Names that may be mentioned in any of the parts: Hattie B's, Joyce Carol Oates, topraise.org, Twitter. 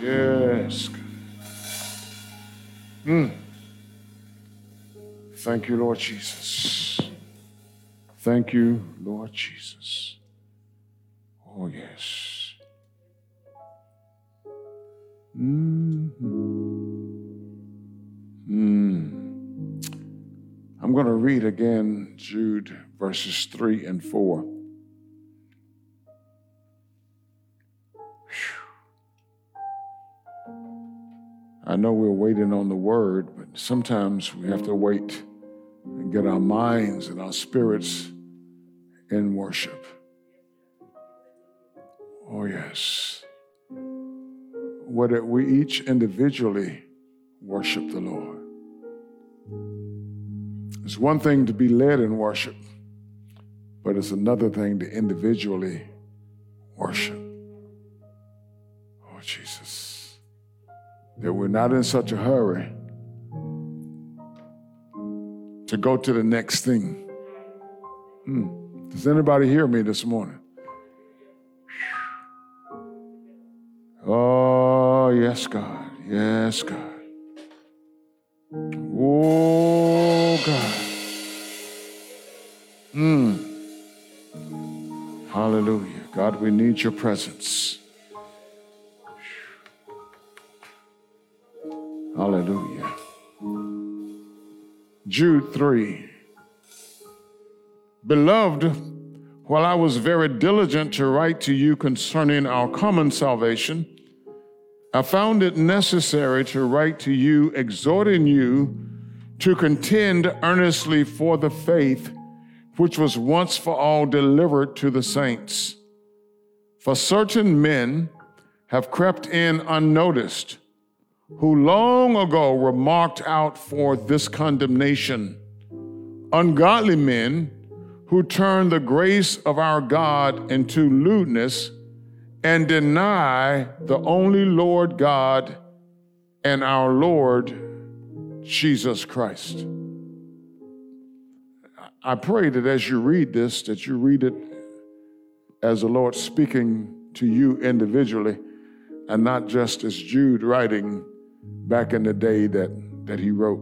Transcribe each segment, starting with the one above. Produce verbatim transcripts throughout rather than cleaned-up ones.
Yes. Mm. Thank you, Lord Jesus. Thank you, Lord Jesus. Oh, yes. Mm-hmm. Mm. I'm going to read again Jude verses three and four. I know we're waiting on the word, but sometimes we have to wait and get our minds and our spirits in worship. Oh, yes. Whether we each individually worship the Lord. It's one thing to be led in worship, but it's another thing to individually worship. Oh, Jesus. That we're not in such a hurry to go to the next thing. Mm. Does anybody hear me this morning? Oh, yes, God. Yes, God. Oh, God. Mm. Hallelujah. God, we need your presence. Hallelujah. Jude three. Beloved, while I was very diligent to write to you concerning our common salvation, I found it necessary to write to you, exhorting you to contend earnestly for the faith which was once for all delivered to the saints. For certain men have crept in unnoticed, who long ago were marked out for this condemnation, ungodly men who turn the grace of our God into lewdness and deny the only Lord God and our Lord Jesus Christ. I pray that as you read this, that you read it as the Lord speaking to you individually and not just as Jude writing back in the day that, that he wrote.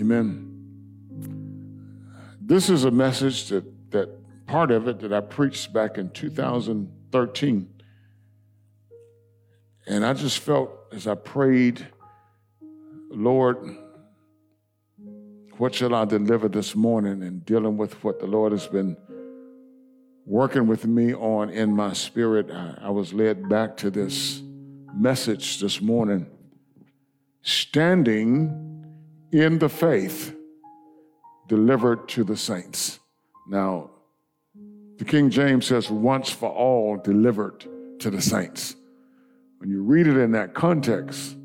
Amen. This is a message that, that part of it that I preached back in two thousand thirteen. And I just felt as I prayed, Lord, what shall I deliver this morning, and dealing with what the Lord has been working with me on in my spirit, I, I was led back to this message this morning. Standing in the faith delivered to the saints. Now, the King James says once for all delivered to the saints. When you read it in that context,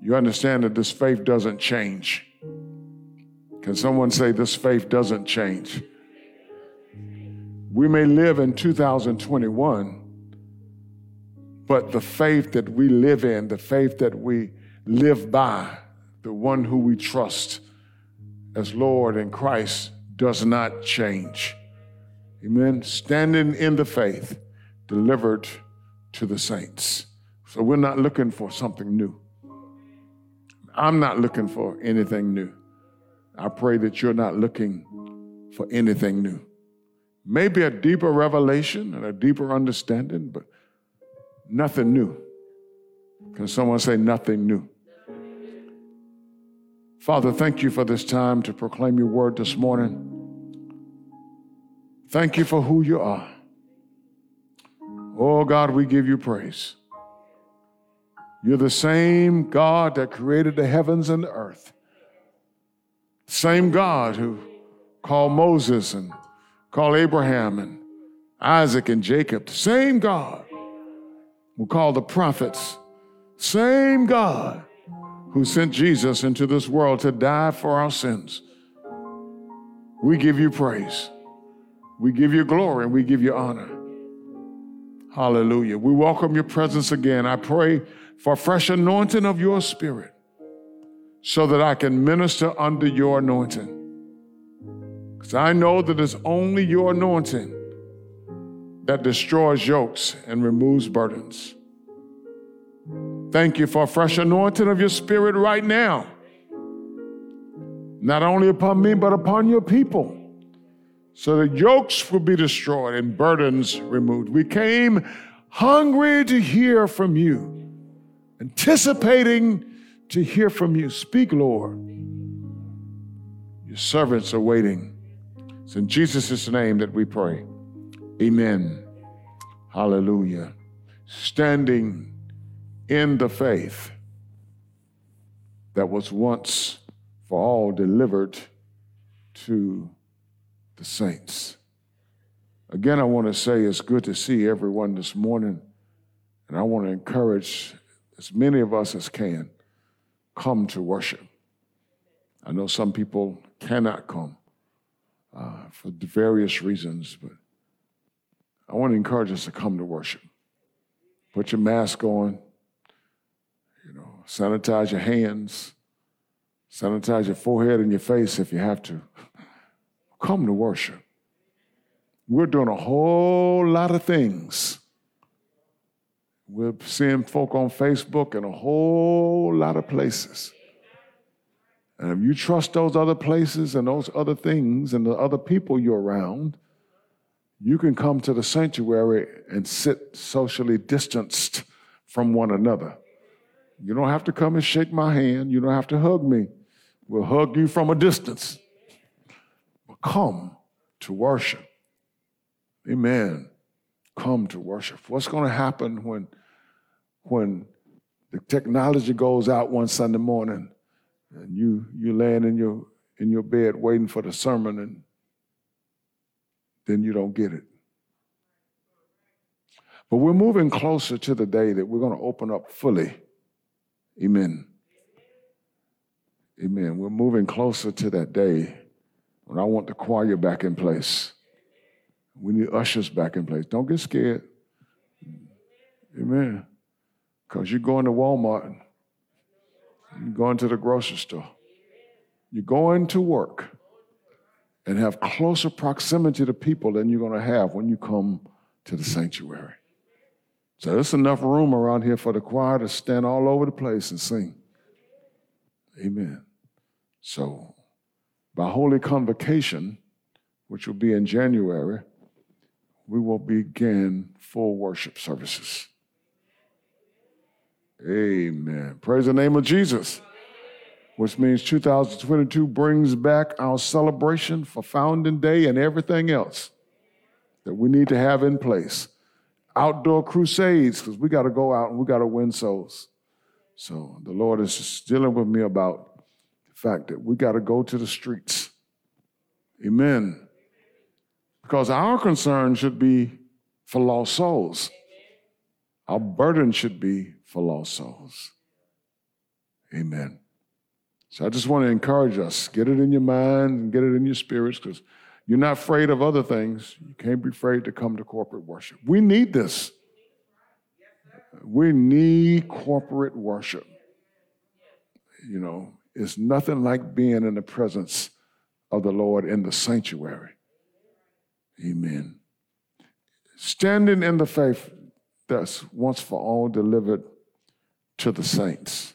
you understand that this faith doesn't change. Can someone say this faith doesn't change? We may live in two thousand twenty-one, but the faith that we live in, the faith that we live by, the one who we trust as Lord and Christ does not change. Amen. Standing in the faith, delivered to the saints. So we're not looking for something new. I'm not looking for anything new. I pray that you're not looking for anything new. Maybe a deeper revelation and a deeper understanding, but nothing new. Can someone say nothing new? Father, thank you for this time to proclaim your word this morning. Thank you for who you are. Oh, God, we give you praise. You're the same God that created the heavens and the earth. Same God who called Moses and call Abraham and Isaac and Jacob, the same God we'll call the prophets, same God who sent Jesus into this world to die for our sins. We give you praise. We give you glory and we give you honor. Hallelujah. We welcome your presence again. I pray for fresh anointing of your spirit so that I can minister under your anointing. Because I know that it's only your anointing that destroys yokes and removes burdens. Thank you for a fresh anointing of your spirit right now, not only upon me, but upon your people, so that yokes will be destroyed and burdens removed. We came hungry to hear from you, anticipating to hear from you. Speak, Lord. Your servants are waiting. It's in Jesus' name that we pray. Amen. Hallelujah. Standing in the faith that was once for all delivered to the saints. Again, I want to say it's good to see everyone this morning, and I want to encourage as many of us as can, come to worship. I know some people cannot come uh, for various reasons, but I want to encourage us to come to worship. Put your mask on, you know, sanitize your hands, sanitize your forehead and your face if you have to. Come to worship. We're doing a whole lot of things. We're seeing folk on Facebook in a whole lot of places. And if you trust those other places and those other things and the other people you're around, you can come to the sanctuary and sit socially distanced from one another. You don't have to come and shake my hand. You don't have to hug me. We'll hug you from a distance. But come to worship. Amen. Come to worship. What's going to happen when, when the technology goes out one Sunday morning and you you laying in your in your bed waiting for the sermon and then you don't get it? But we're moving closer to the day that we're going to open up fully. Amen. Amen. We're moving closer to that day when I want the choir back in place. We need ushers back in place. Don't get scared. Amen. Because you're going to Walmart. You're going to the grocery store. You're going to work and have closer proximity to people than you're going to have when you come to the sanctuary. So there's enough room around here for the choir to stand all over the place and sing. Amen. So by Holy Convocation, which will be in January, we will begin full worship services. Amen. Praise the name of Jesus, which means two thousand twenty-two brings back our celebration for Founding Day and everything else that we need to have in place. Outdoor crusades, because we got to go out and we got to win souls. So the Lord is just dealing with me about the fact that we got to go to the streets. Amen. Because our concern should be for lost souls. Our burden should be for lost souls. Amen. So I just want to encourage us. Get it in your mind and get it in your spirits, because you're not afraid of other things. You can't be afraid to come to corporate worship. We need this. We need corporate worship. You know, it's nothing like being in the presence of the Lord in the sanctuary. Amen. Standing in the faith that's once for all delivered to the saints.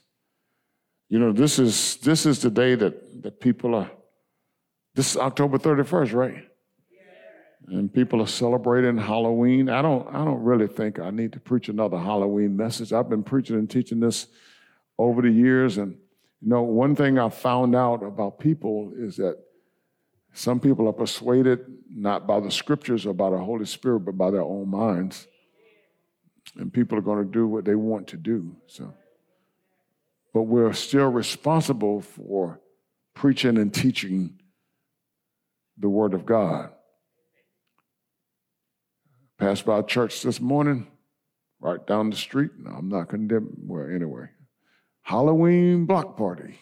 You know, this is this is the day that, that people are, this is October thirty-first, right? Yeah. And people are celebrating Halloween. I don't I don't really think I need to preach another Halloween message. I've been preaching and teaching this over the years. And, you know, one thing I found out about people is that some people are persuaded not by the scriptures or by the Holy Spirit, but by their own minds. And people are going to do what they want to do. So, but we're still responsible for preaching and teaching the Word of God. Passed by a church this morning, right down the street. No, I'm not condemning. Well, anyway, Halloween block party.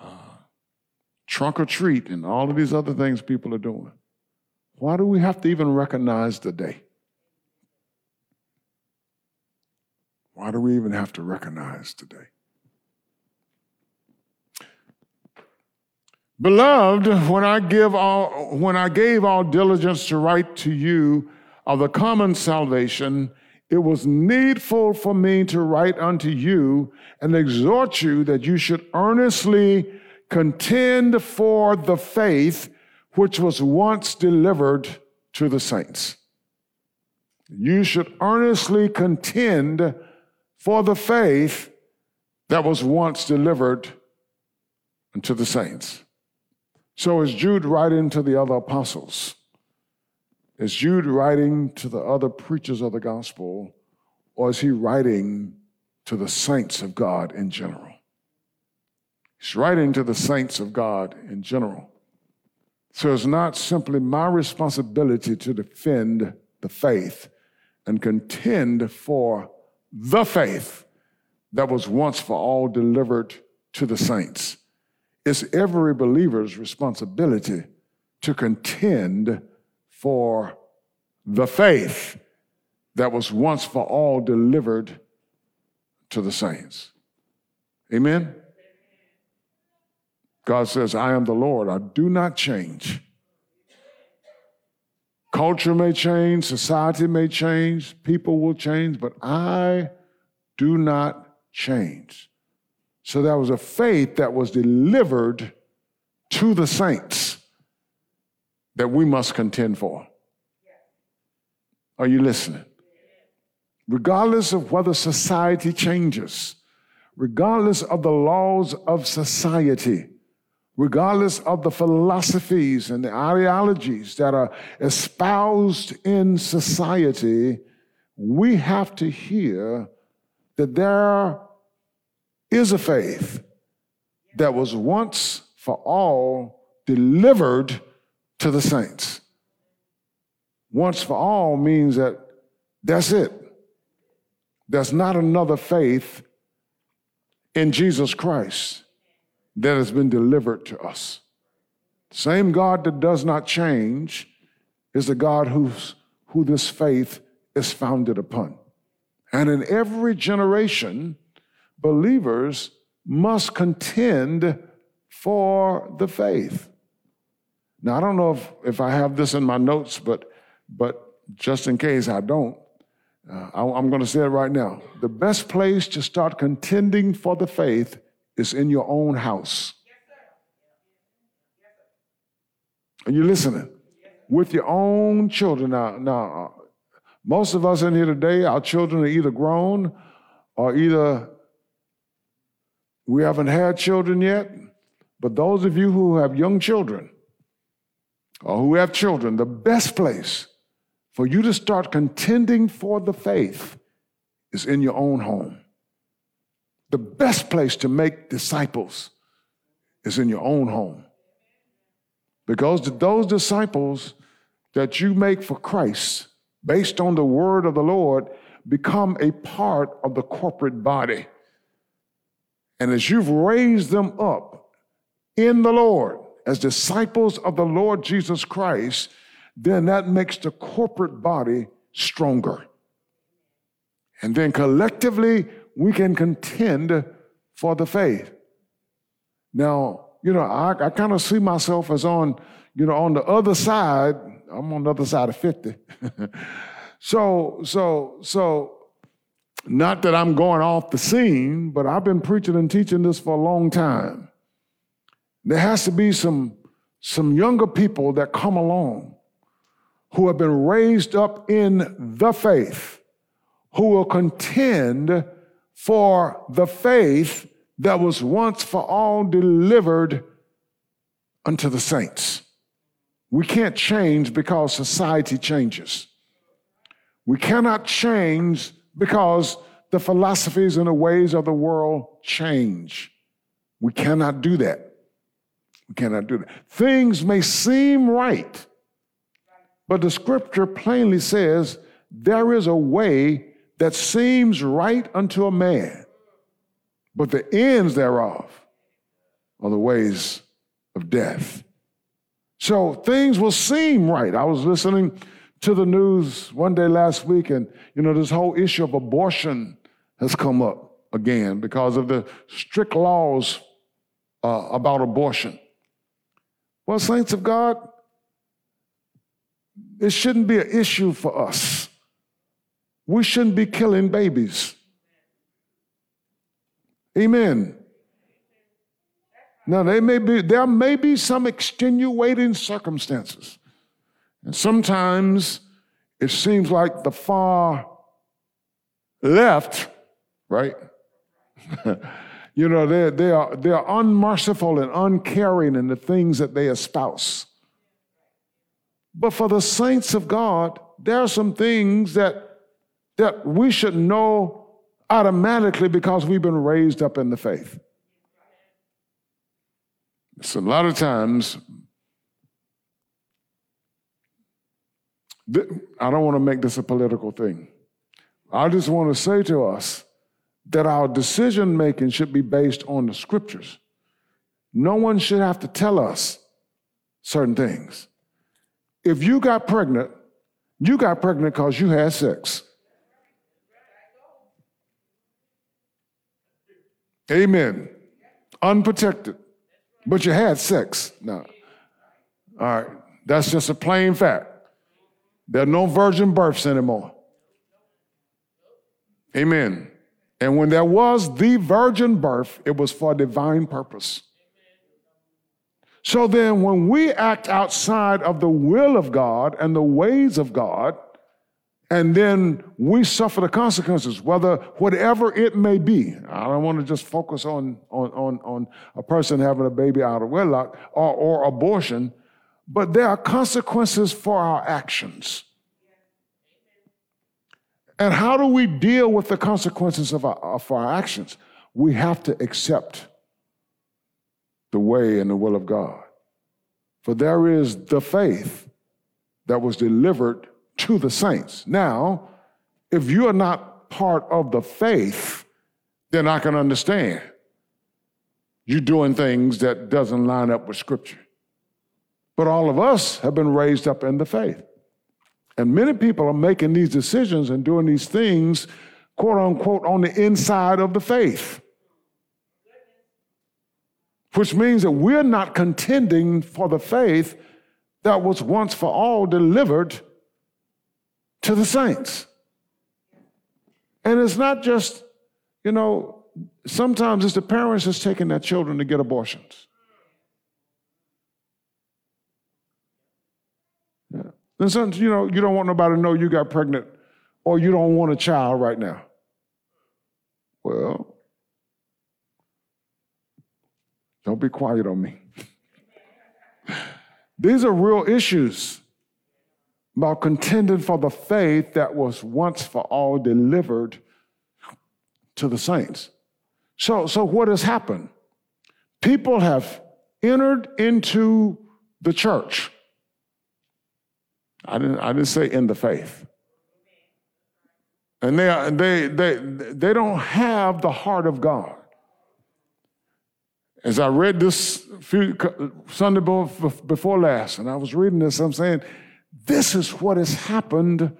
Uh, trunk or treat and all of these other things people are doing. Why do we have to even recognize the day? Why do we even have to recognize today? Beloved, when I give all, when I gave all diligence to write to you of the common salvation, it was needful for me to write unto you and exhort you that you should earnestly contend for the faith which was once delivered to the saints. You should earnestly contend for the faith that was once delivered unto the saints. So is Jude writing to the other apostles? Is Jude writing to the other preachers of the gospel? Or is he writing to the saints of God in general? He's writing to the saints of God in general. So it's not simply my responsibility to defend the faith and contend for the faith that was once for all delivered to the saints. It's every believer's responsibility to contend for the faith that was once for all delivered to the saints. Amen? God says, I am the Lord. I do not change. Culture may change. Society may change. People will change. But I do not change. So there was a faith that was delivered to the saints that we must contend for. Are you listening? Regardless of whether society changes, regardless of the laws of society, regardless of the philosophies and the ideologies that are espoused in society, we have to hear that there is a faith that was once for all delivered to the saints. Once for all means that that's it. There's not another faith in Jesus Christ that has been delivered to us. Same God that does not change is the God who's, who this faith is founded upon. And in every generation, believers must contend for the faith. Now, I don't know if, if I have this in my notes, but, but just in case I don't, uh, I, I'm going to say it right now. The best place to start contending for the faith is in your own house. Are you listening? With your own children. Now, now, most of us in here today, our children are either grown or either... we haven't had children yet, but those of you who have young children or who have children, the best place for you to start contending for the faith is in your own home. The best place to make disciples is in your own home. Because those disciples that you make for Christ, based on the word of the Lord, become a part of the corporate body. And as you've raised them up in the Lord, as disciples of the Lord Jesus Christ, then that makes the corporate body stronger. And then collectively, we can contend for the faith. Now, you know, I, I kind of see myself as on, you know, on the other side. I'm on the other side of fifty. so, so, so. Not that I'm going off the scene, but I've been preaching and teaching this for a long time. There has to be some, some younger people that come along who have been raised up in the faith, who will contend for the faith that was once for all delivered unto the saints. We can't change because society changes. We cannot change because the philosophies and the ways of the world change. We cannot do that. We cannot do that. Things may seem right But the scripture plainly says, there is a way that seems right unto a man, but the ends thereof are the ways of death. So things will seem right. I was listening to the news one day last week, and, you know, this whole issue of abortion has come up again because of the strict laws uh, about abortion. Well, saints of God, it shouldn't be an issue for us. We shouldn't be killing babies. Amen. Now, they may be, there may be some extenuating circumstances. And sometimes it seems like the far left, right? You know, they they are they are unmerciful and uncaring in the things that they espouse. But for the saints of God, there are some things that that we should know automatically because we've been raised up in the faith. So a lot of times, I don't want to make this a political thing. I just want to say to us that our decision-making should be based on the scriptures. No one should have to tell us certain things. If you got pregnant, you got pregnant because you had sex. Amen. Unprotected. But you had sex. No. All right. That's just a plain fact. There are no virgin births anymore. Amen. And when there was the virgin birth, it was for divine purpose. So then when we act outside of the will of God and the ways of God, and then we suffer the consequences, whether whatever it may be. I don't want to just focus on, on, on, on a person having a baby out of wedlock or, or abortion, but there are consequences for our actions. And how do we deal with the consequences of our, of our actions? We have to accept the way and the will of God. For there is the faith that was delivered to the saints. Now, if you are not part of the faith, then I can understand you doing things that doesn't line up with Scripture. But all of us have been raised up in the faith. And many people are making these decisions and doing these things, quote unquote, on the inside of the faith. Which means that we're not contending for the faith that was once for all delivered to the saints. And it's not just, you know, sometimes it's the parents that's taking their children to get abortions. Yeah. And sometimes, you know, you don't want nobody to know you got pregnant or you don't want a child right now. Well, don't be quiet on me. These are real issues about contending for the faith that was once for all delivered to the saints. So, so what has happened? People have entered into the church. I didn't, I didn't say in the faith. And they, are, they, they, they don't have the heart of God. As I read this few, Sunday before last, and I was reading this, I'm saying, this is what has happened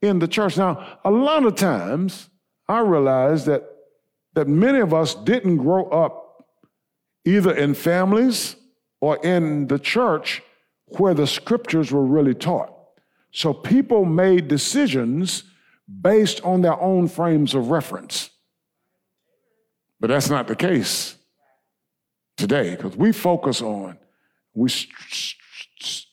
in the church. Now, a lot of times, I realize that, that many of us didn't grow up either in families or in the church where the scriptures were really taught. So people made decisions based on their own frames of reference. But that's not the case today, because we focus on, we st-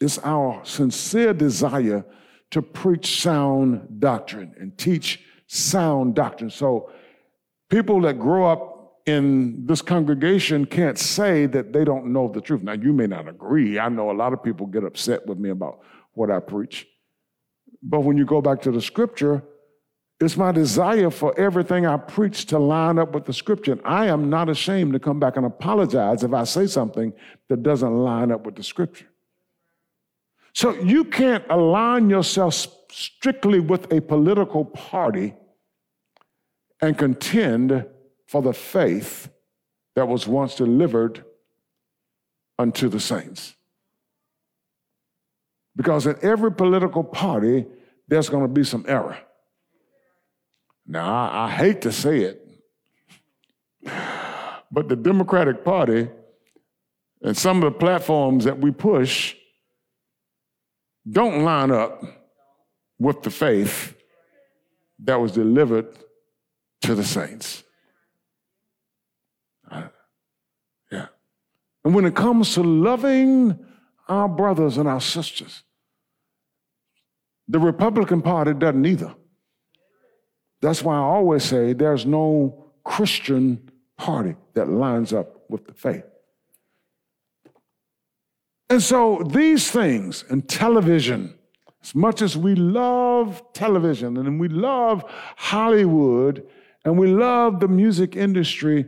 It's our sincere desire to preach sound doctrine and teach sound doctrine. So people that grow up in this congregation can't say that they don't know the truth. Now, you may not agree. I know a lot of people get upset with me about what I preach. But when you go back to the scripture, it's my desire for everything I preach to line up with the scripture. And I am not ashamed to come back and apologize if I say something that doesn't line up with the scripture. So you can't align yourself strictly with a political party and contend for the faith that was once delivered unto the saints. Because in every political party, there's going to be some error. Now, I, I hate to say it, but the Democratic Party and some of the platforms that we push don't line up with the faith that was delivered to the saints. Uh, yeah. And when it comes to loving our brothers and our sisters, the Republican Party doesn't either. That's why I always say there's no Christian party that lines up with the faith. And so these things, and television, as much as we love television and we love Hollywood and we love the music industry,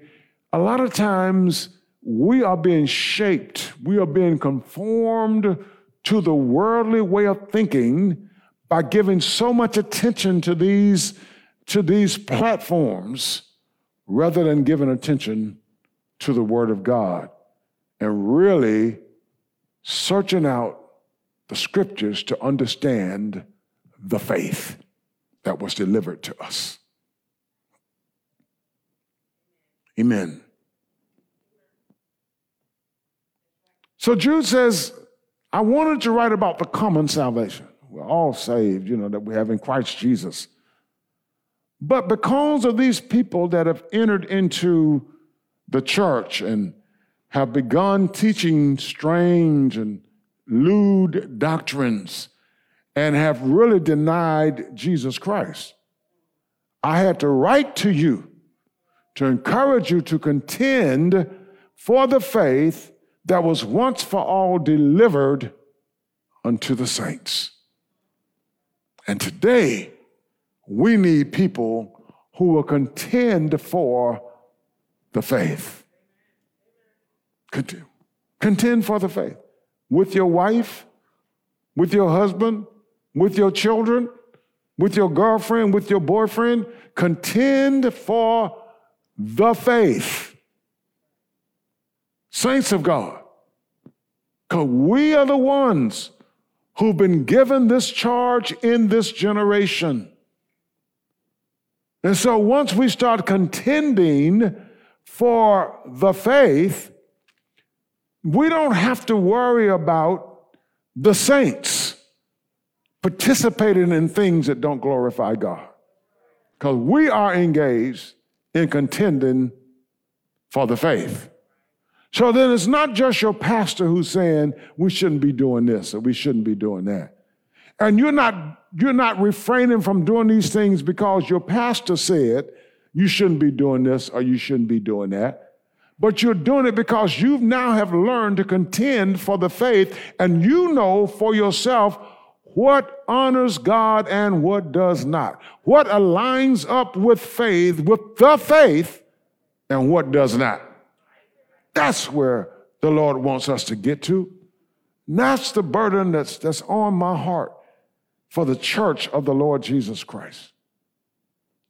a lot of times we are being shaped, we are being conformed to the worldly way of thinking by giving so much attention to these, to these platforms rather than giving attention to the Word of God and really searching out the Scriptures to understand the faith that was delivered to us. Amen. So Jude says, I wanted to write about the common salvation. We're all saved, you know, that we have in Christ Jesus. But because of these people that have entered into the church and have begun teaching strange and lewd doctrines and have really denied Jesus Christ, I had to write to you to encourage you to contend for the faith that was once for all delivered unto the saints. And today, we need people who will contend for the faith. Contend. Contend for the faith. With your wife, with your husband, with your children, with your girlfriend, with your boyfriend. Contend for the faith. Saints of God, because we are the ones who've been given this charge in this generation. And so once we start contending for the faith, we don't have to worry about the saints participating in things that don't glorify God, because we are engaged in contending for the faith. So then it's not just your pastor who's saying we shouldn't be doing this or we shouldn't be doing that. And you're not, you're not refraining from doing these things because your pastor said you shouldn't be doing this or you shouldn't be doing that. But you're doing it because you now have learned to contend for the faith, and you know for yourself what honors God and what does not. What aligns up with faith, with the faith, and what does not. That's where the Lord wants us to get to. And that's the burden that's, that's on my heart for the church of the Lord Jesus Christ,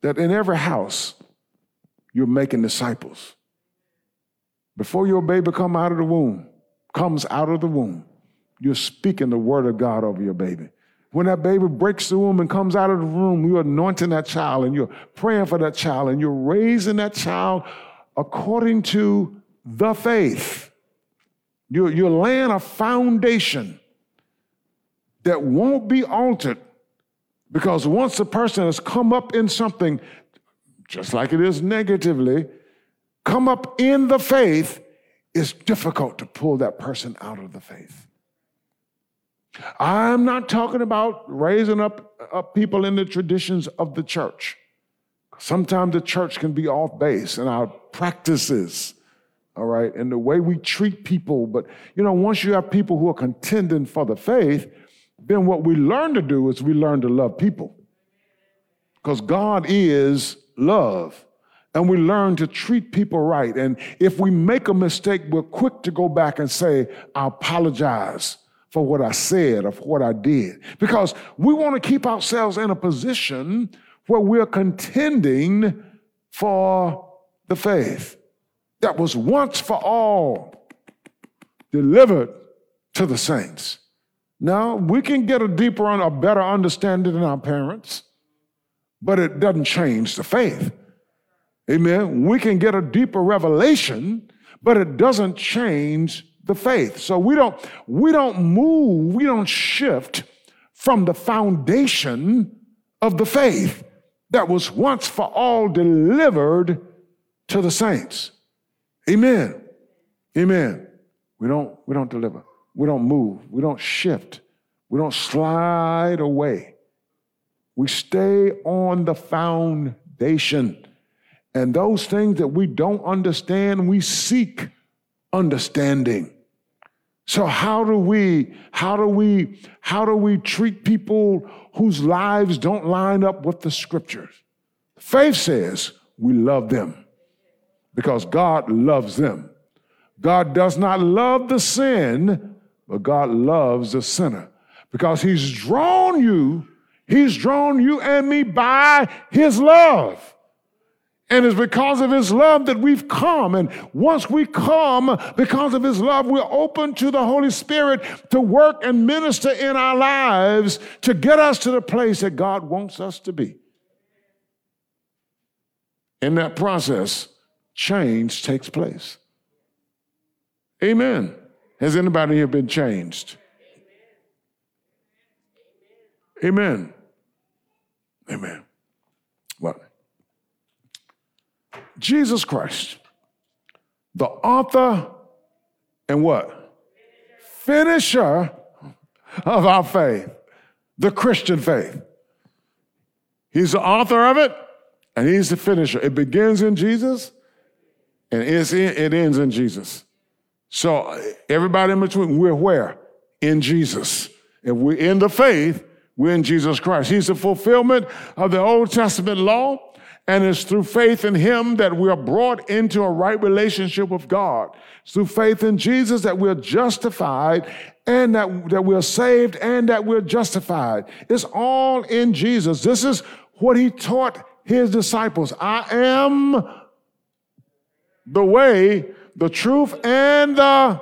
that in every house, you're making disciples. Before your baby come out of the womb, comes out of the womb, you're speaking the word of God over your baby. When that baby breaks the womb and comes out of the womb, you're anointing that child and you're praying for that child and you're raising that child according to the faith. You're, you're laying a foundation that won't be altered, because once a person has come up in something, just like it is negatively, come up in the faith, it's difficult to pull that person out of the faith. I'm not talking about raising up, up people in the traditions of the church. Sometimes the church can be off base in our practices, all right, and the way we treat people. But, you know, once you have people who are contending for the faith, then what we learn to do is we learn to love people, because God is love. And we learn to treat people right. And if we make a mistake, we're quick to go back and say, I apologize for what I said or for what I did. Because we want to keep ourselves in a position where we're contending for the faith that was once for all delivered to the saints. Now, we can get a deeper and a better understanding than our parents, but it doesn't change the faith. Amen. We can get a deeper revelation, but it doesn't change the faith. So we don't, we don't move, we don't shift from the foundation of the faith that was once for all delivered to the saints. Amen. Amen. We don't, we don't deliver. We don't move. We don't shift. We don't slide away. We stay on the foundation. And those things that we don't understand, we seek understanding. So how do we, how do we, how do we treat people whose lives don't line up with the scriptures? Faith says we love them because God loves them. God does not love the sin, but God loves the sinner because he's drawn you, he's drawn you and me by his love. And it's because of his love that we've come. And once we come, because of his love, we're open to the Holy Spirit to work and minister in our lives to get us to the place that God wants us to be. In that process, change takes place. Amen. Has anybody here been changed? Amen. Amen. Well, Jesus Christ, the author and what? Finisher of our faith, the Christian faith. He's the author of it, and he's the finisher. It begins in Jesus, and it's in, it ends in Jesus. So everybody in between, we're where? In Jesus. If we're in the faith, we're in Jesus Christ. He's the fulfillment of the Old Testament law. And it's through faith in him that we are brought into a right relationship with God. It's through faith in Jesus that we're justified and that, that we're saved and that we're justified. It's all in Jesus. This is what he taught his disciples. I am the way, the truth, and the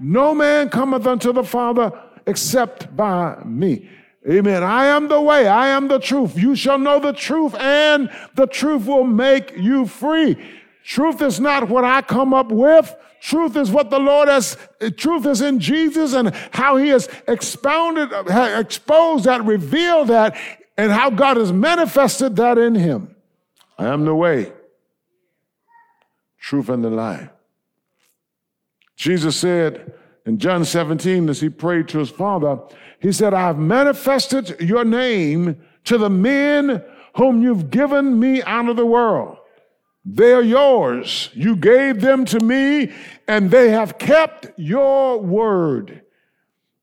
no man cometh unto the Father except by me. Amen. I am the way. I am the truth. You shall know the truth, and the truth will make you free. Truth is not what I come up with. Truth is what the Lord has, truth is in Jesus and how he has expounded, exposed that, revealed that, and how God has manifested that in him. I am the way, truth, and the life. Jesus said, in John seventeen, as he prayed to his Father, he said, I have manifested your name to the men whom you've given me out of the world. They are yours. You gave them to me, and they have kept your word.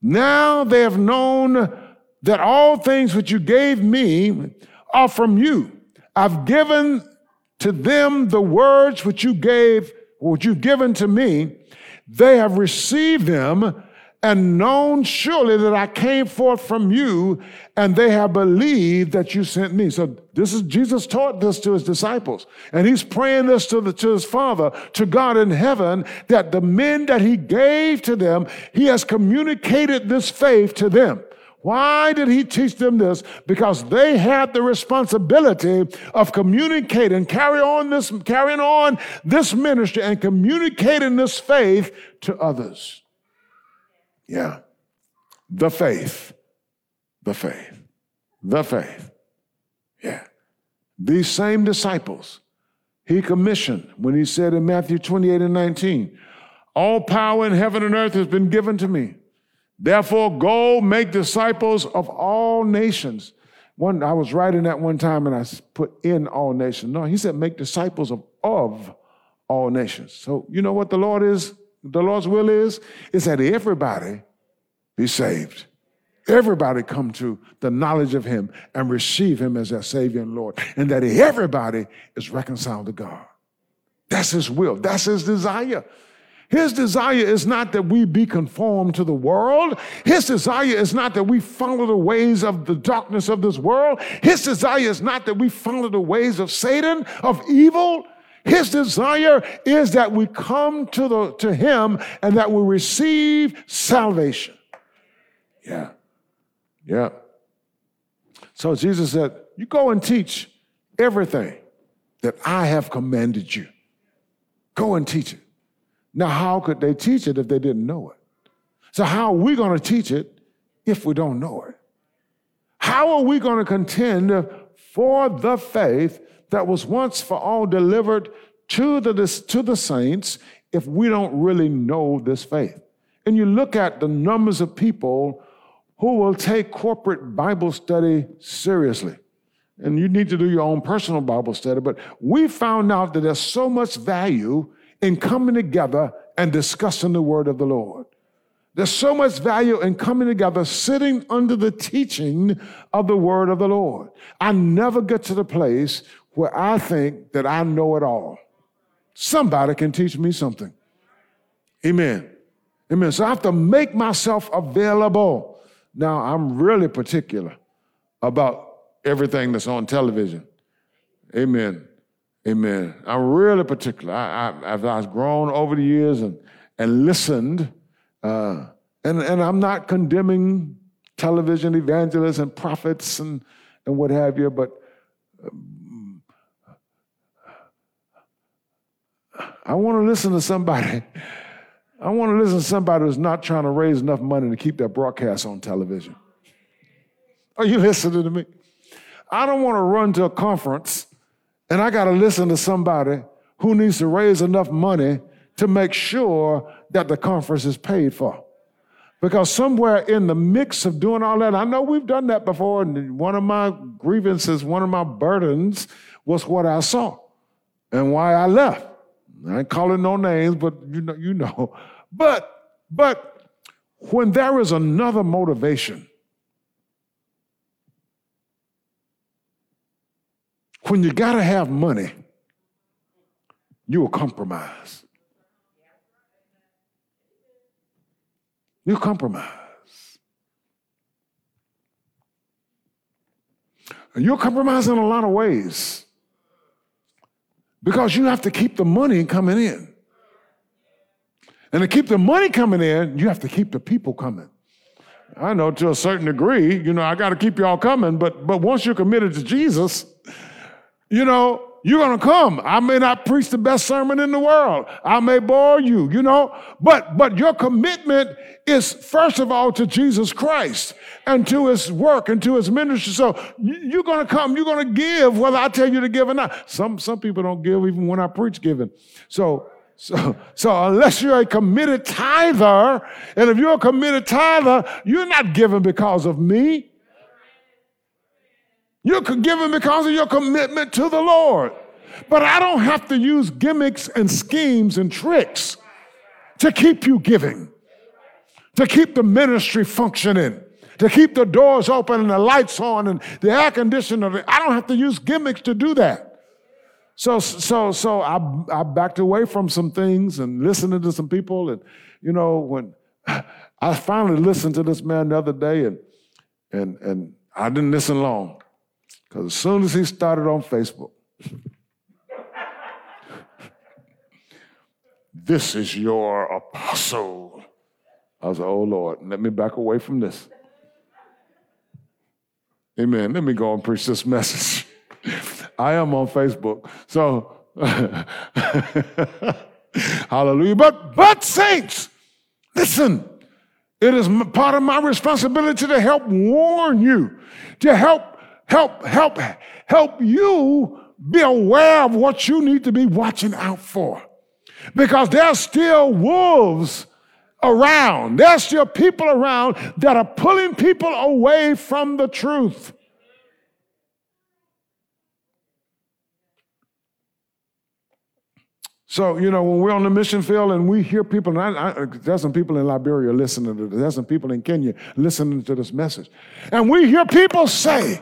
Now they have known that all things which you gave me are from you. I've given to them the words which you gave, which you've given to me. They have received them and known surely that I came forth from you, and they have believed that you sent me. So this is, Jesus taught this to his disciples, and he's praying this to, the, to his Father, to God in heaven, that the men that he gave to them, he has communicated this faith to them. Why did he teach them this? Because they had the responsibility of communicating, carry on this, carrying on this ministry and communicating this faith to others. Yeah. The faith. The faith. The faith. Yeah. These same disciples he commissioned when he said in Matthew twenty-eight and nineteen, all power in heaven and earth has been given to me. Therefore, go make disciples of all nations. One, I was writing that one time and I put in all nations. No, he said make disciples of, of all nations. So you know what the Lord is, the Lord's will is? Is that everybody be saved. Everybody come to the knowledge of him and receive him as their Savior and Lord. And that everybody is reconciled to God. That's his will. That's his desire. His desire is not that we be conformed to the world. His desire is not that we follow the ways of the darkness of this world. His desire is not that we follow the ways of Satan, of evil. His desire is that we come to the to him and that we receive salvation. Yeah. Yeah. So Jesus said, you go and teach everything that I have commanded you. Go and teach it. Now, how could they teach it if they didn't know it? So how are we going to teach it if we don't know it? How are we going to contend for the faith that was once for all delivered to the, to the saints if we don't really know this faith? And you look at the numbers of people who will take corporate Bible study seriously. And you need to do your own personal Bible study, but we found out that there's so much value in coming together and discussing the word of the Lord. There's so much value in coming together, sitting under the teaching of the word of the Lord. I never get to the place where I think that I know it all. Somebody can teach me something. Amen. Amen. So I have to make myself available. Now, I'm really particular about everything that's on television. Amen. Amen. I'm really particular. I, I, I've, I've grown over the years and, and listened. Uh, and, and I'm not condemning television evangelists and prophets and, and what have you, but um, I want to listen to somebody. I want to listen to somebody who's not trying to raise enough money to keep their broadcast on television. Are you listening to me? I don't want to run to a conference and I got to listen to somebody who needs to raise enough money to make sure that the conference is paid for. Because somewhere in the mix of doing all that, I know we've done that before, and one of my grievances, one of my burdens was what I saw and why I left. I ain't calling no names, but you know, you know. But, but when there is another motivation, when you gotta have money, you will compromise. You compromise. And you'll compromise in a lot of ways because you have to keep the money coming in. And to keep the money coming in, you have to keep the people coming. I know to a certain degree, you know, I gotta keep y'all coming, but but once you're committed to Jesus, you know, you're going to come. I may not preach the best sermon in the world. I may bore you, you know, but, but your commitment is first of all to Jesus Christ and to his work and to his ministry. So you're going to come, you're going to give whether I tell you to give or not. Some, some people don't give even when I preach giving. So, so, so unless you're a committed tither, and if you're a committed tither, you're not giving because of me. You're given because of your commitment to the Lord. But I don't have to use gimmicks and schemes and tricks to keep you giving, to keep the ministry functioning, to keep the doors open and the lights on and the air conditioner. I don't have to use gimmicks to do that. So, so, so I, I backed away from some things and listening to some people. And, you know, when I finally listened to this man the other day, and, and, and I didn't listen long. Because as soon as he started on Facebook, this is your apostle. I was like, oh, Lord, let me back away from this. Amen. Let me go and preach this message. I am on Facebook. So, hallelujah. But, but saints, listen. It is part of my responsibility to help warn you, to help Help, help, help you be aware of what you need to be watching out for. Because there's still wolves around. There's still people around that are pulling people away from the truth. So, you know, when we're on the mission field and we hear people, and I, I, there's some people in Liberia listening to this, there's some people in Kenya listening to this message. And we hear people say,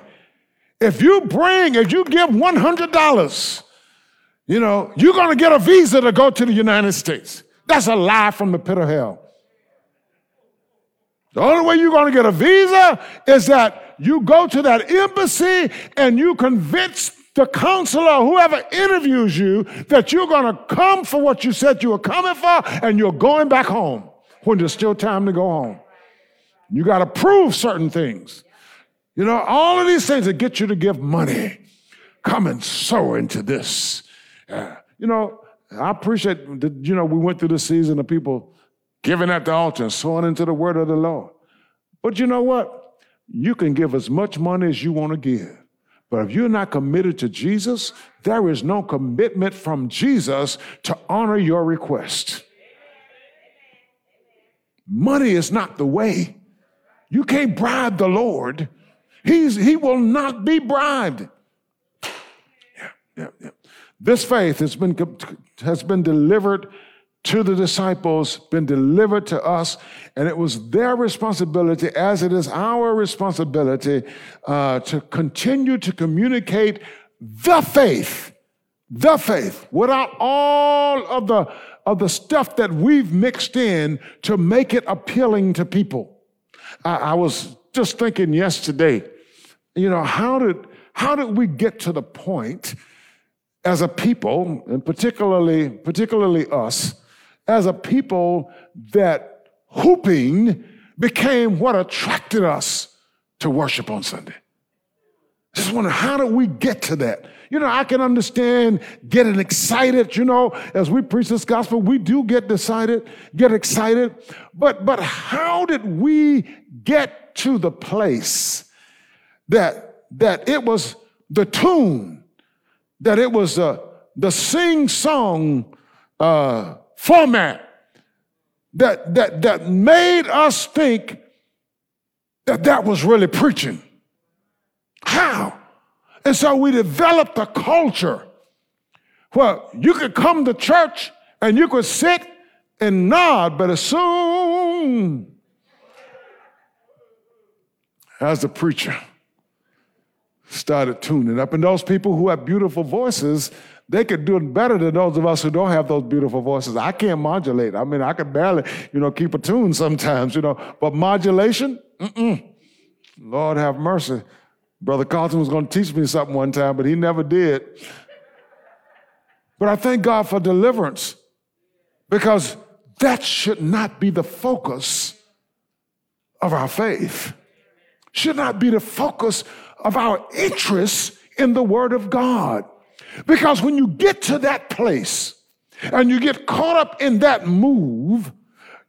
if you bring, if you give one hundred dollars, you know, you're going to get a visa to go to the United States. That's a lie from the pit of hell. The only way you're going to get a visa is that you go to that embassy and you convince the counselor, whoever interviews you, that you're going to come for what you said you were coming for, and you're going back home when there's still time to go home. You got to prove certain things. You know, all of these things that get you to give money. Come and sow into this. Uh, you know, I appreciate that, you know, we went through this season of people giving at the altar and sowing into the word of the Lord. But you know what? You can give as much money as you want to give. But if you're not committed to Jesus, there is no commitment from Jesus to honor your request. Money is not the way. You can't bribe the Lord. He's, he will not be bribed. Yeah, yeah, yeah. This faith has been, has been delivered to the disciples, been delivered to us, and it was their responsibility, as it is our responsibility, uh, to continue to communicate the faith, the faith, without all of the, of the stuff that we've mixed in to make it appealing to people. I, I was just thinking yesterday, you know, how did, how did we get to the point as a people, and particularly, particularly us, as a people, that hooping became what attracted us to worship on Sunday? Just wonder, how did we get to that? You know, I can understand getting excited, you know, as we preach this gospel, we do get decided, get excited, but, but how did we get to the place that, that it was the tune, that it was uh, the sing-song uh, format that, that, that made us think that that was really preaching? How? And so we developed a culture where you could come to church and you could sit and nod, but as soon as the preacher started tuning up. And those people who have beautiful voices, they could do it better than those of us who don't have those beautiful voices. I can't modulate. I mean, I could barely, you know, keep a tune sometimes, you know. But modulation, mm-mm. Lord have mercy. Brother Carlton was going to teach me something one time, but he never did. But I thank God for deliverance, because that should not be the focus of our faith. Should not be the focus of our interest in the Word of God. Because when you get to that place and you get caught up in that move,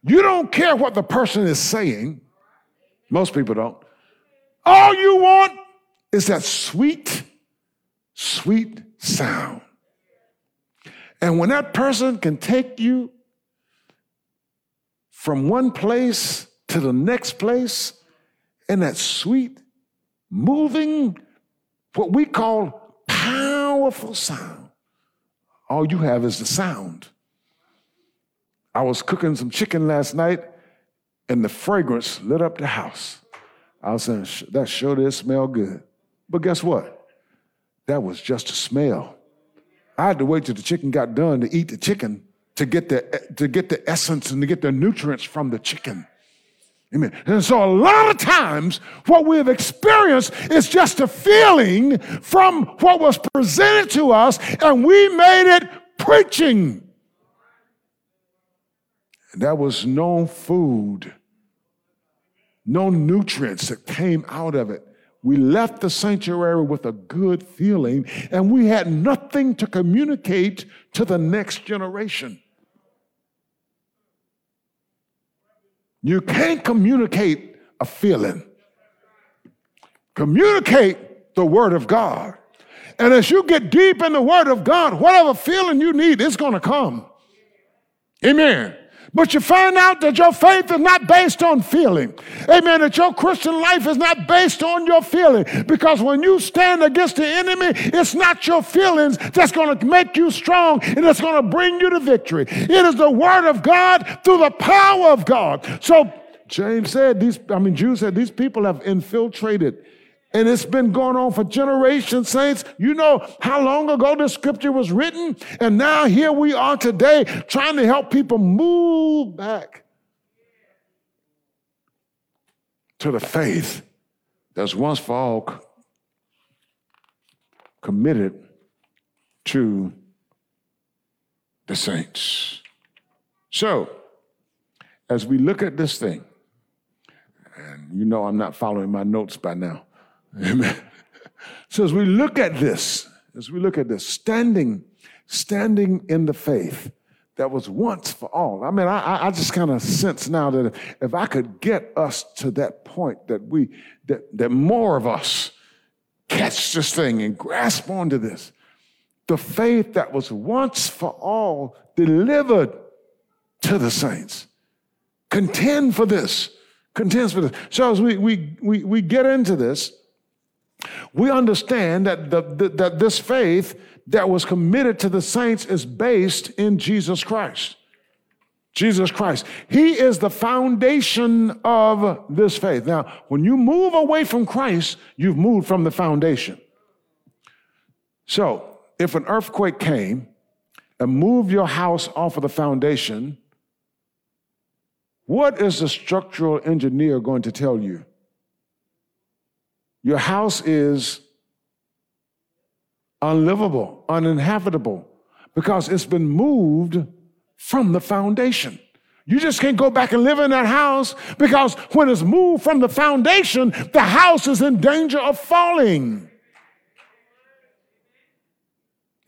you don't care what the person is saying. Most people don't. All you want is that sweet, sweet sound. And when that person can take you from one place to the next place in that sweet, moving, what we call powerful sound. All you have is the sound. I was cooking some chicken last night, and the fragrance lit up the house. I was saying, that sure did smell good. But guess what? That was just a smell. I had to wait till the chicken got done to eat the chicken to get the, to get the essence and to get the nutrients from the chicken. Amen. And so a lot of times what we have experienced is just a feeling from what was presented to us, and we made it preaching. And there was no food, no nutrients that came out of it. We left the sanctuary with a good feeling, and we had nothing to communicate to the next generation. You can't communicate a feeling. Communicate the Word of God. And as you get deep in the Word of God, whatever feeling you need, it's going to come. Amen. But you find out that your faith is not based on feeling. Amen. That your Christian life is not based on your feeling. Because when you stand against the enemy, it's not your feelings that's going to make you strong and that's going to bring you to victory. It is the Word of God through the power of God. So James said, these, I mean, Jude said, these people have infiltrated And it's been going on for generations, saints. You know how long ago this scripture was written? And now here we are today trying to help people move back to the faith that's once for all committed to the saints. So, as we look at this thing, and you know I'm not following my notes by now. Amen. So as we look at this, as we look at this, standing, standing in the faith that was once for all. I mean, I, I just kind of sense now that if I could get us to that point that we, that, that more of us catch this thing and grasp onto this, the faith that was once for all delivered to the saints. Contend for this. Contend for this. So as we we we, we get into this, we understand that the, the, that this faith that was committed to the saints is based in Jesus Christ. Jesus Christ. He is the foundation of this faith. Now, when you move away from Christ, you've moved from the foundation. So, if an earthquake came and moved your house off of the foundation, what is the structural engineer going to tell you? Your house is unlivable, uninhabitable, because it's been moved from the foundation. You just can't go back and live in that house, because when it's moved from the foundation, the house is in danger of falling.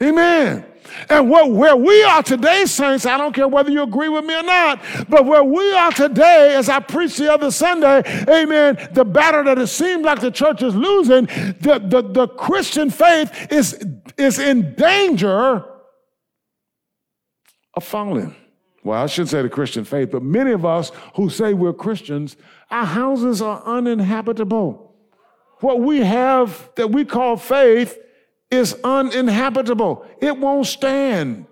Amen. And what, where we are today, saints, I don't care whether you agree with me or not, but where we are today, as I preached the other Sunday, amen, the battle that it seemed like the church is losing, the, the, the Christian faith is, is in danger of falling. Well, I shouldn't say the Christian faith, but many of us who say we're Christians, our houses are uninhabitable. What we have that we call faith is uninhabitable. It won't stand.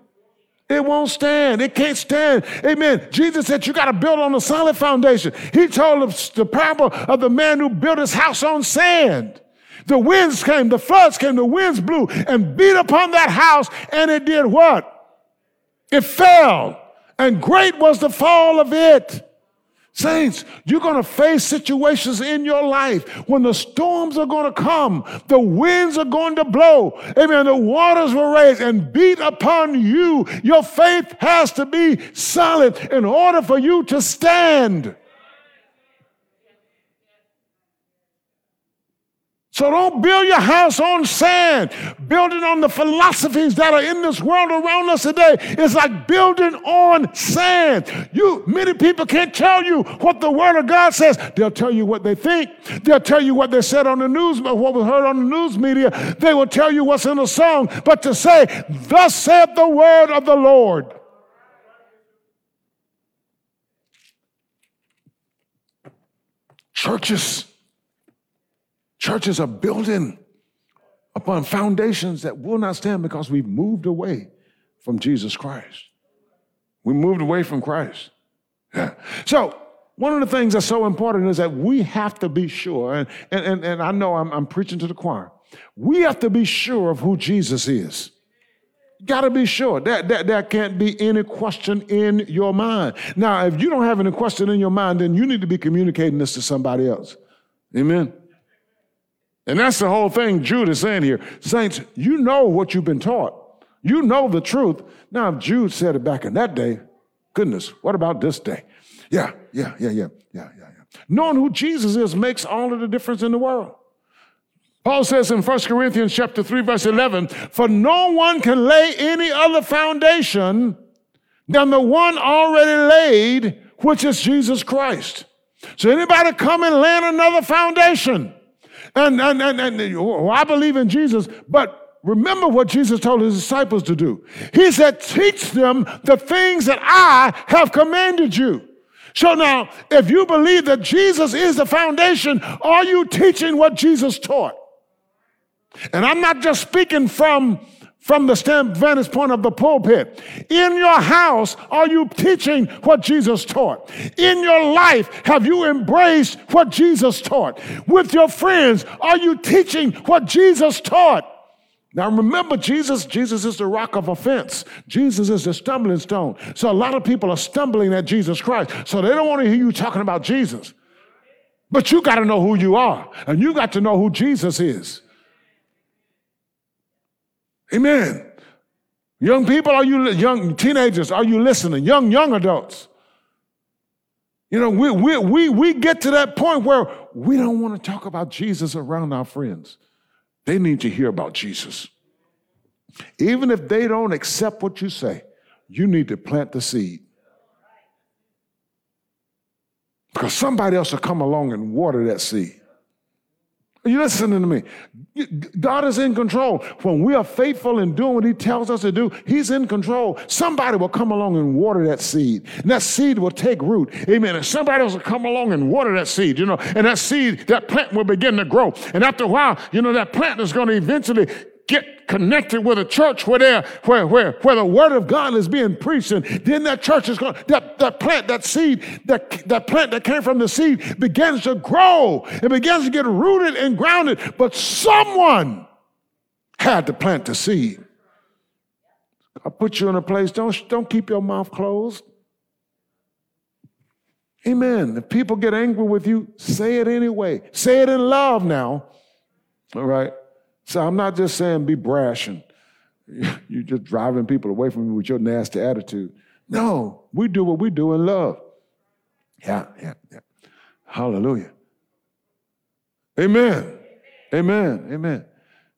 It won't stand. It can't stand. Amen. Jesus said you got to build on a solid foundation. He told us the parable of the man who built his house on sand. The winds came, the floods came, the winds blew and beat upon that house, and it did what? It fell, and great was the fall of it. Saints, you're going to face situations in your life when the storms are going to come, the winds are going to blow, amen, the waters will raise and beat upon you. Your faith has to be solid in order for you to stand. So don't build your house on sand. Building on the philosophies that are in this world around us today is like building on sand. You, many people can't tell you what the Word of God says. They'll tell you what they think. They'll tell you what they said on the news, what was heard on the news media. They will tell you what's in a song. But to say, thus saith the word of the Lord. Churches. Churches are building upon foundations that will not stand because we've moved away from Jesus Christ. We moved away from Christ. Yeah. So one of the things that's so important is that we have to be sure, and, and, and, and I know I'm, I'm preaching to the choir, we have to be sure of who Jesus is. Got to be sure. That, that, that can't be any question in your mind. Now, if you don't have any question in your mind, then you need to be communicating this to somebody else. Amen. And that's the whole thing Jude is saying here. Saints, you know what you've been taught. You know the truth. Now, if Jude said it back in that day, goodness, what about this day? Yeah, yeah, yeah, yeah, yeah, yeah, yeah. Knowing who Jesus is makes all of the difference in the world. Paul says in First Corinthians chapter three, verse eleven, for no one can lay any other foundation than the one already laid, which is Jesus Christ. So anybody come and land another foundation? And, and, and, and oh, I believe in Jesus, but remember what Jesus told his disciples to do. He said, teach them the things that I have commanded you. So now, if you believe that Jesus is the foundation, are you teaching what Jesus taught? And I'm not just speaking from from the stand vantage point of the pulpit. In your house, are you teaching what Jesus taught? In your life, have you embraced what Jesus taught? With your friends, are you teaching what Jesus taught? Now remember, Jesus, Jesus is the rock of offense. Jesus is the stumbling stone. So a lot of people are stumbling at Jesus Christ. So they don't want to hear you talking about Jesus. But you got to know who you are, and you got to know who Jesus is. Amen. Young people, are you, young teenagers, are you listening? Young, young adults. You know, we, we, we, we get to that point where we don't want to talk about Jesus around our friends. They need to hear about Jesus. Even if they don't accept what you say, you need to plant the seed. Because somebody else will come along and water that seed. Are you listening to me? God is in control. When we are faithful in doing what he tells us to do, he's in control. Somebody will come along and water that seed, and that seed will take root. Amen. And somebody else will come along and water that seed, you know, and that seed, that plant will begin to grow. And after a while, you know, that plant is going to eventually get connected with a church where there, where, where, where the word of God is being preached, and then that church is going, that, that plant, that seed, that, that plant that came from the seed begins to grow. It begins to get rooted and grounded, but someone had to plant the seed. I put you in a place, don't, don't keep your mouth closed. Amen. If people get angry with you, say it anyway. Say it in love now. All right? So I'm not just saying be brash and you're just driving people away from me with your nasty attitude. No, we do what we do in love. Yeah, yeah, yeah. Hallelujah. Amen. Amen. Amen.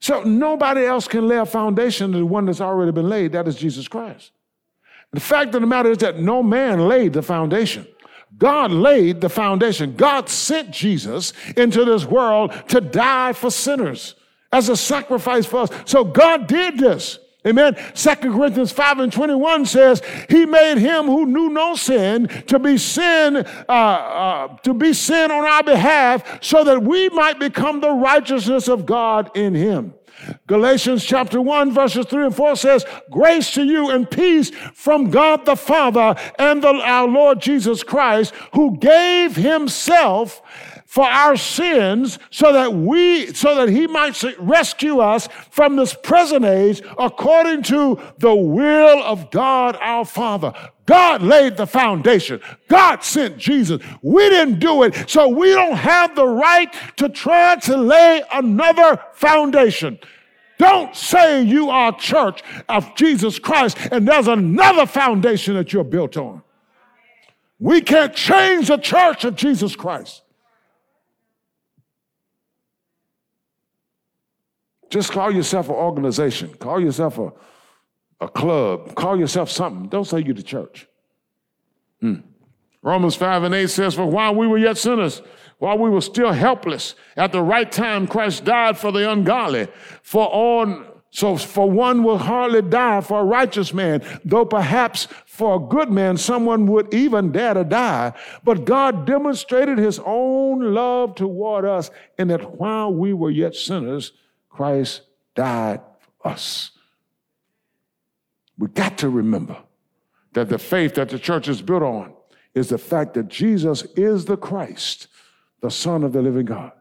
So nobody else can lay a foundation to the one that's already been laid. That is Jesus Christ. The fact of the matter is that no man laid the foundation. God laid the foundation. God sent Jesus into this world to die for sinners, as a sacrifice for us. So God did this. Amen. Second Corinthians five and twenty-one says, he made him who knew no sin to be sin, uh, uh, to be sin on our behalf, so that we might become the righteousness of God in him. Galatians chapter one, verses three and four says, grace to you and peace from God the Father and the, our Lord Jesus Christ, who gave himself for our sins, so that we, so that he might rescue us from this present age according to the will of God our Father. God laid the foundation. God sent Jesus. We didn't do it, so we don't have the right to try to lay another foundation. Don't say you are a church of Jesus Christ and there's another foundation that you're built on. We can't change the church of Jesus Christ. Just call yourself an organization. Call yourself a, a club. Call yourself something. Don't say you're the church. Hmm. Romans five and eight says, for while we were yet sinners, while we were still helpless, at the right time Christ died for the ungodly. For on, so for one will hardly die for a righteous man, though perhaps for a good man someone would even dare to die. But God demonstrated his own love toward us in that while we were yet sinners, Christ died for us. We got to remember that the faith that the church is built on is the fact that Jesus is the Christ, the Son of the living God.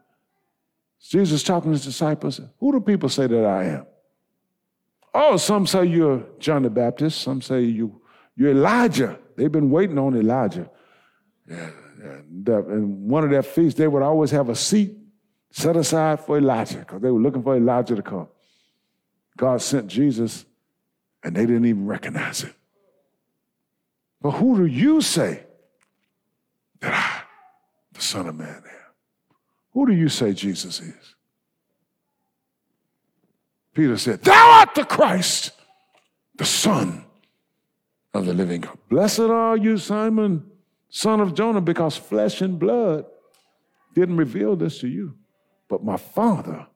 Jesus talking to his disciples, who do people say that I am? Oh, some say you're John the Baptist. Some say you, you're Elijah. They've been waiting on Elijah. And one of their feasts, they would always have a seat set aside for Elijah, because they were looking for Elijah to come. God sent Jesus, and they didn't even recognize him. But who do you say that I, the Son of Man, am? Who do you say Jesus is? Peter said, thou art the Christ, the Son of the living God. Blessed are you, Simon, son of Jonah, because flesh and blood didn't reveal this to you, but my Father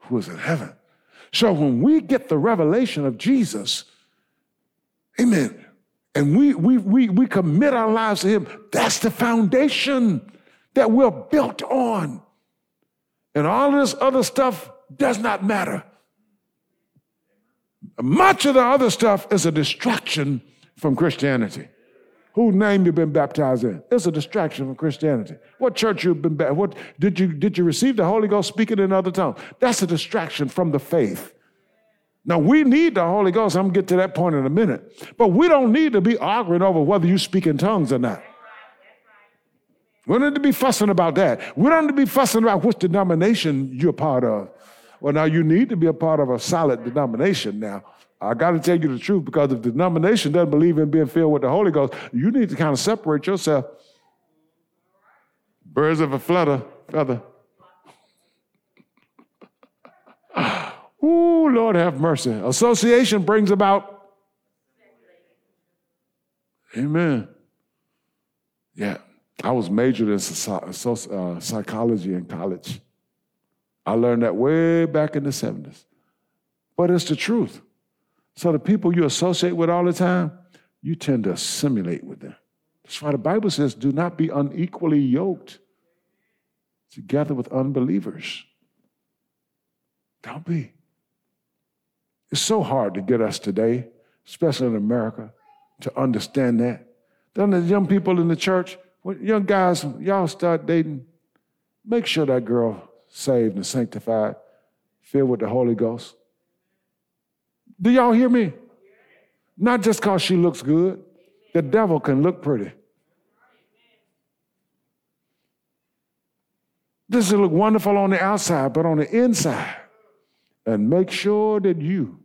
who is in heaven. So when we get the revelation of Jesus, amen, and we we we we commit our lives to him, that's the foundation that we're built on. And all of this other stuff does not matter. Much of the other stuff is a distraction from Christianity. Whose name you've been baptized in? It's a distraction from Christianity. What church you've been baptized? What did you did you receive the Holy Ghost speaking in other tongues? That's a distraction from the faith. Now we need the Holy Ghost. I'm gonna get to that point in a minute. But we don't need to be arguing over whether you speak in tongues or not. We don't need to be fussing about that. We don't need to be fussing about which denomination you're part of. Well, now you need to be a part of a solid denomination now. I got to tell you the truth, because if the denomination doesn't believe in being filled with the Holy Ghost, you need to kind of separate yourself. Birds of a flutter, feather. Ooh, Lord have mercy. Association brings about. Amen. Yeah. I was majored in psychology in college. I learned that way back in the seventies. But it's the truth. So the people you associate with all the time, you tend to assimilate with them. That's why the Bible says, do not be unequally yoked together with unbelievers. Don't be. It's so hard to get us today, especially in America, to understand that. Then the young people in the church, when young guys, y'all start dating, make sure that girl saved and sanctified, filled with the Holy Ghost. Do y'all hear me? Not just because she looks good. The devil can look pretty. This will look wonderful on the outside, but on the inside. And make sure that you,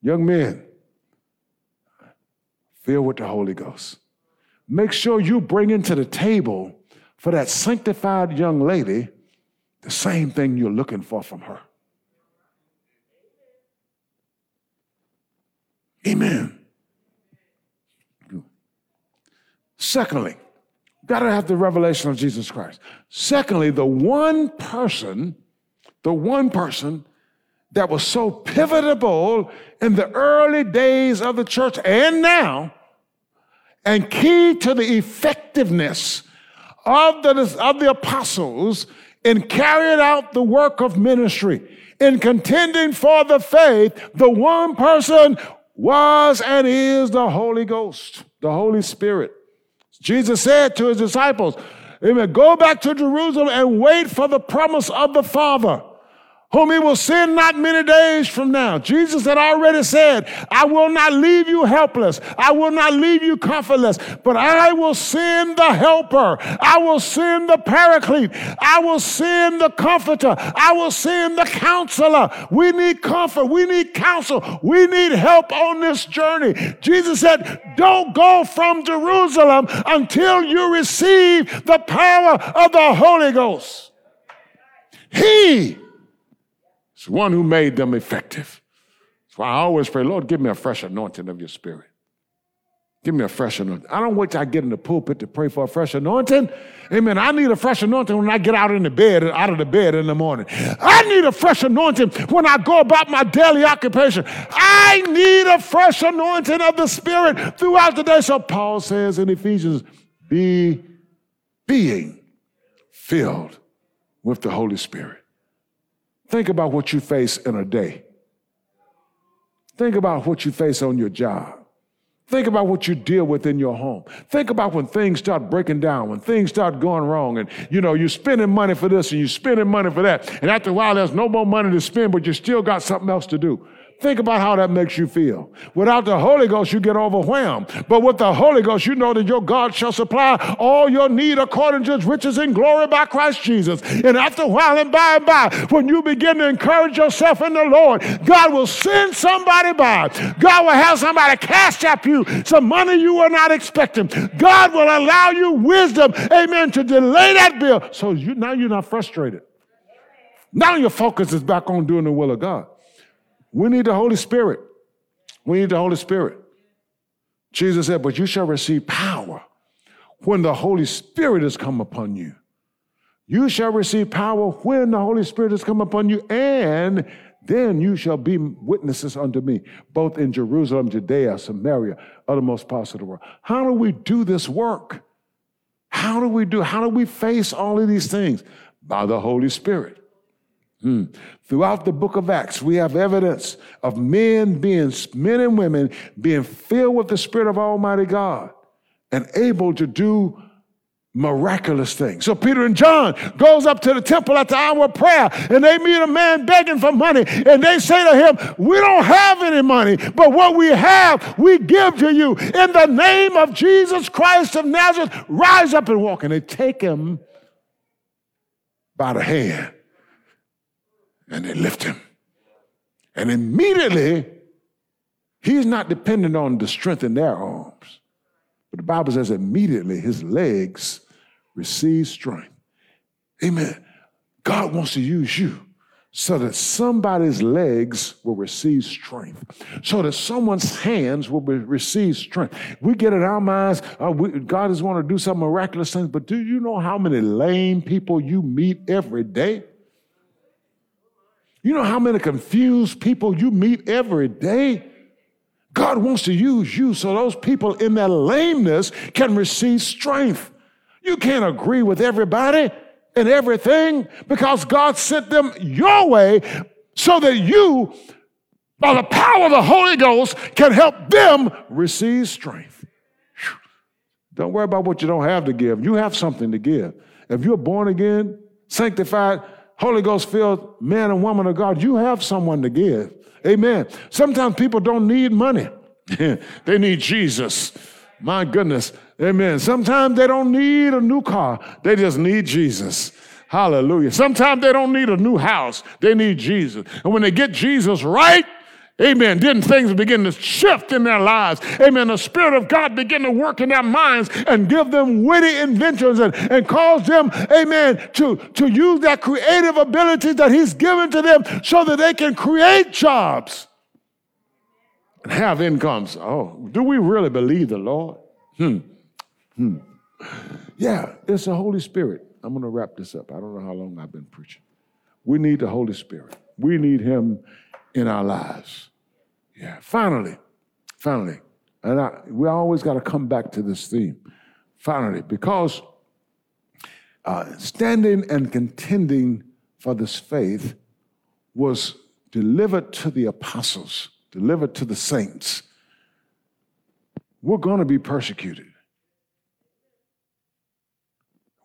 young men, filled with the Holy Ghost. Make sure you bring into the table for that sanctified young lady the same thing you're looking for from her. Amen. Secondly, gotta have the revelation of Jesus Christ. Secondly, the one person, the one person that was so pivotal in the early days of the church and now, and key to the effectiveness of the, of the apostles in carrying out the work of ministry, in contending for the faith, the one person was and is the Holy Ghost, the Holy Spirit. Jesus said to his disciples, amen, go back to Jerusalem and wait for the promise of the Father, whom he will send not many days from now. Jesus had already said, I will not leave you helpless. I will not leave you comfortless, but I will send the helper. I will send the paraclete. I will send the comforter. I will send the counselor. We need comfort. We need counsel. We need help on this journey. Jesus said, don't go from Jerusalem until you receive the power of the Holy Ghost. He It's the one who made them effective. That's why I always pray, Lord, give me a fresh anointing of your spirit. Give me a fresh anointing. I don't wait till I get in the pulpit to pray for a fresh anointing. Amen. I need a fresh anointing when I get out in the bed, out of the bed in the morning. I need a fresh anointing when I go about my daily occupation. I need a fresh anointing of the spirit throughout the day. So Paul says in Ephesians, be being filled with the Holy Spirit. Think about what you face in a day. Think about what you face on your job. Think about what you deal with in your home. Think about when things start breaking down, when things start going wrong, and you know, you're spending money for this and you're spending money for that. And after a while, there's no more money to spend, but you still got something else to do. Think about how that makes you feel. Without the Holy Ghost, you get overwhelmed. But with the Holy Ghost, you know that your God shall supply all your need according to his riches and glory by Christ Jesus. And after a while and by and by, when you begin to encourage yourself in the Lord, God will send somebody by. God will have somebody cash up you some money you were not expecting. God will allow you wisdom, amen, to delay that bill. So you, now you're not frustrated. Now your focus is back on doing the will of God. We need the Holy Spirit. We need the Holy Spirit. Jesus said, but you shall receive power when the Holy Spirit has come upon you. You shall receive power when the Holy Spirit has come upon you, and then you shall be witnesses unto me, both in Jerusalem, Judea, Samaria, uttermost parts of the world. How do we do this work? How do we do, how do we face all of these things? By the Holy Spirit. Mm. Throughout the book of Acts, we have evidence of men being, men and women being filled with the Spirit of Almighty God and able to do miraculous things. So Peter and John goes up to the temple at the hour of prayer, and they meet a man begging for money, and they say to him, "We don't have any money, but what we have, we give to you. In the name of Jesus Christ of Nazareth, rise up and walk." And they take him by the hand, and they lift him. And immediately, he's not dependent on the strength in their arms. But the Bible says immediately his legs receive strength. Amen. God wants to use you so that somebody's legs will receive strength, so that someone's hands will be, receive strength. We get in our minds, uh, we, God is wanting to do some miraculous things, but do you know how many lame people you meet every day? You know how many confused people you meet every day? God wants to use you so those people in their lameness can receive strength. You can't agree with everybody and everything because God sent them your way so that you, by the power of the Holy Ghost, can help them receive strength. Don't worry about what you don't have to give. You have something to give. If you're born again, sanctified, Holy Ghost-filled man and woman of God, you have someone to give. Amen. Sometimes people don't need money. They need Jesus. My goodness. Amen. Sometimes they don't need a new car. They just need Jesus. Hallelujah. Sometimes they don't need a new house. They need Jesus. And when they get Jesus right, amen, then things begin to shift in their lives. Amen. The Spirit of God begin to work in their minds and give them witty inventions and, and cause them, amen, to, to use their creative abilities that he's given to them so that they can create jobs and have incomes. Oh, do we really believe the Lord? Hmm. Hmm. Yeah, it's the Holy Spirit. I'm going to wrap this up. I don't know how long I've been preaching. We need the Holy Spirit. We need him in our lives. Yeah, finally, finally. And I, we always got to come back to this theme. Finally, because uh, standing and contending for this faith was delivered to the apostles, delivered to the saints. We're going to be persecuted.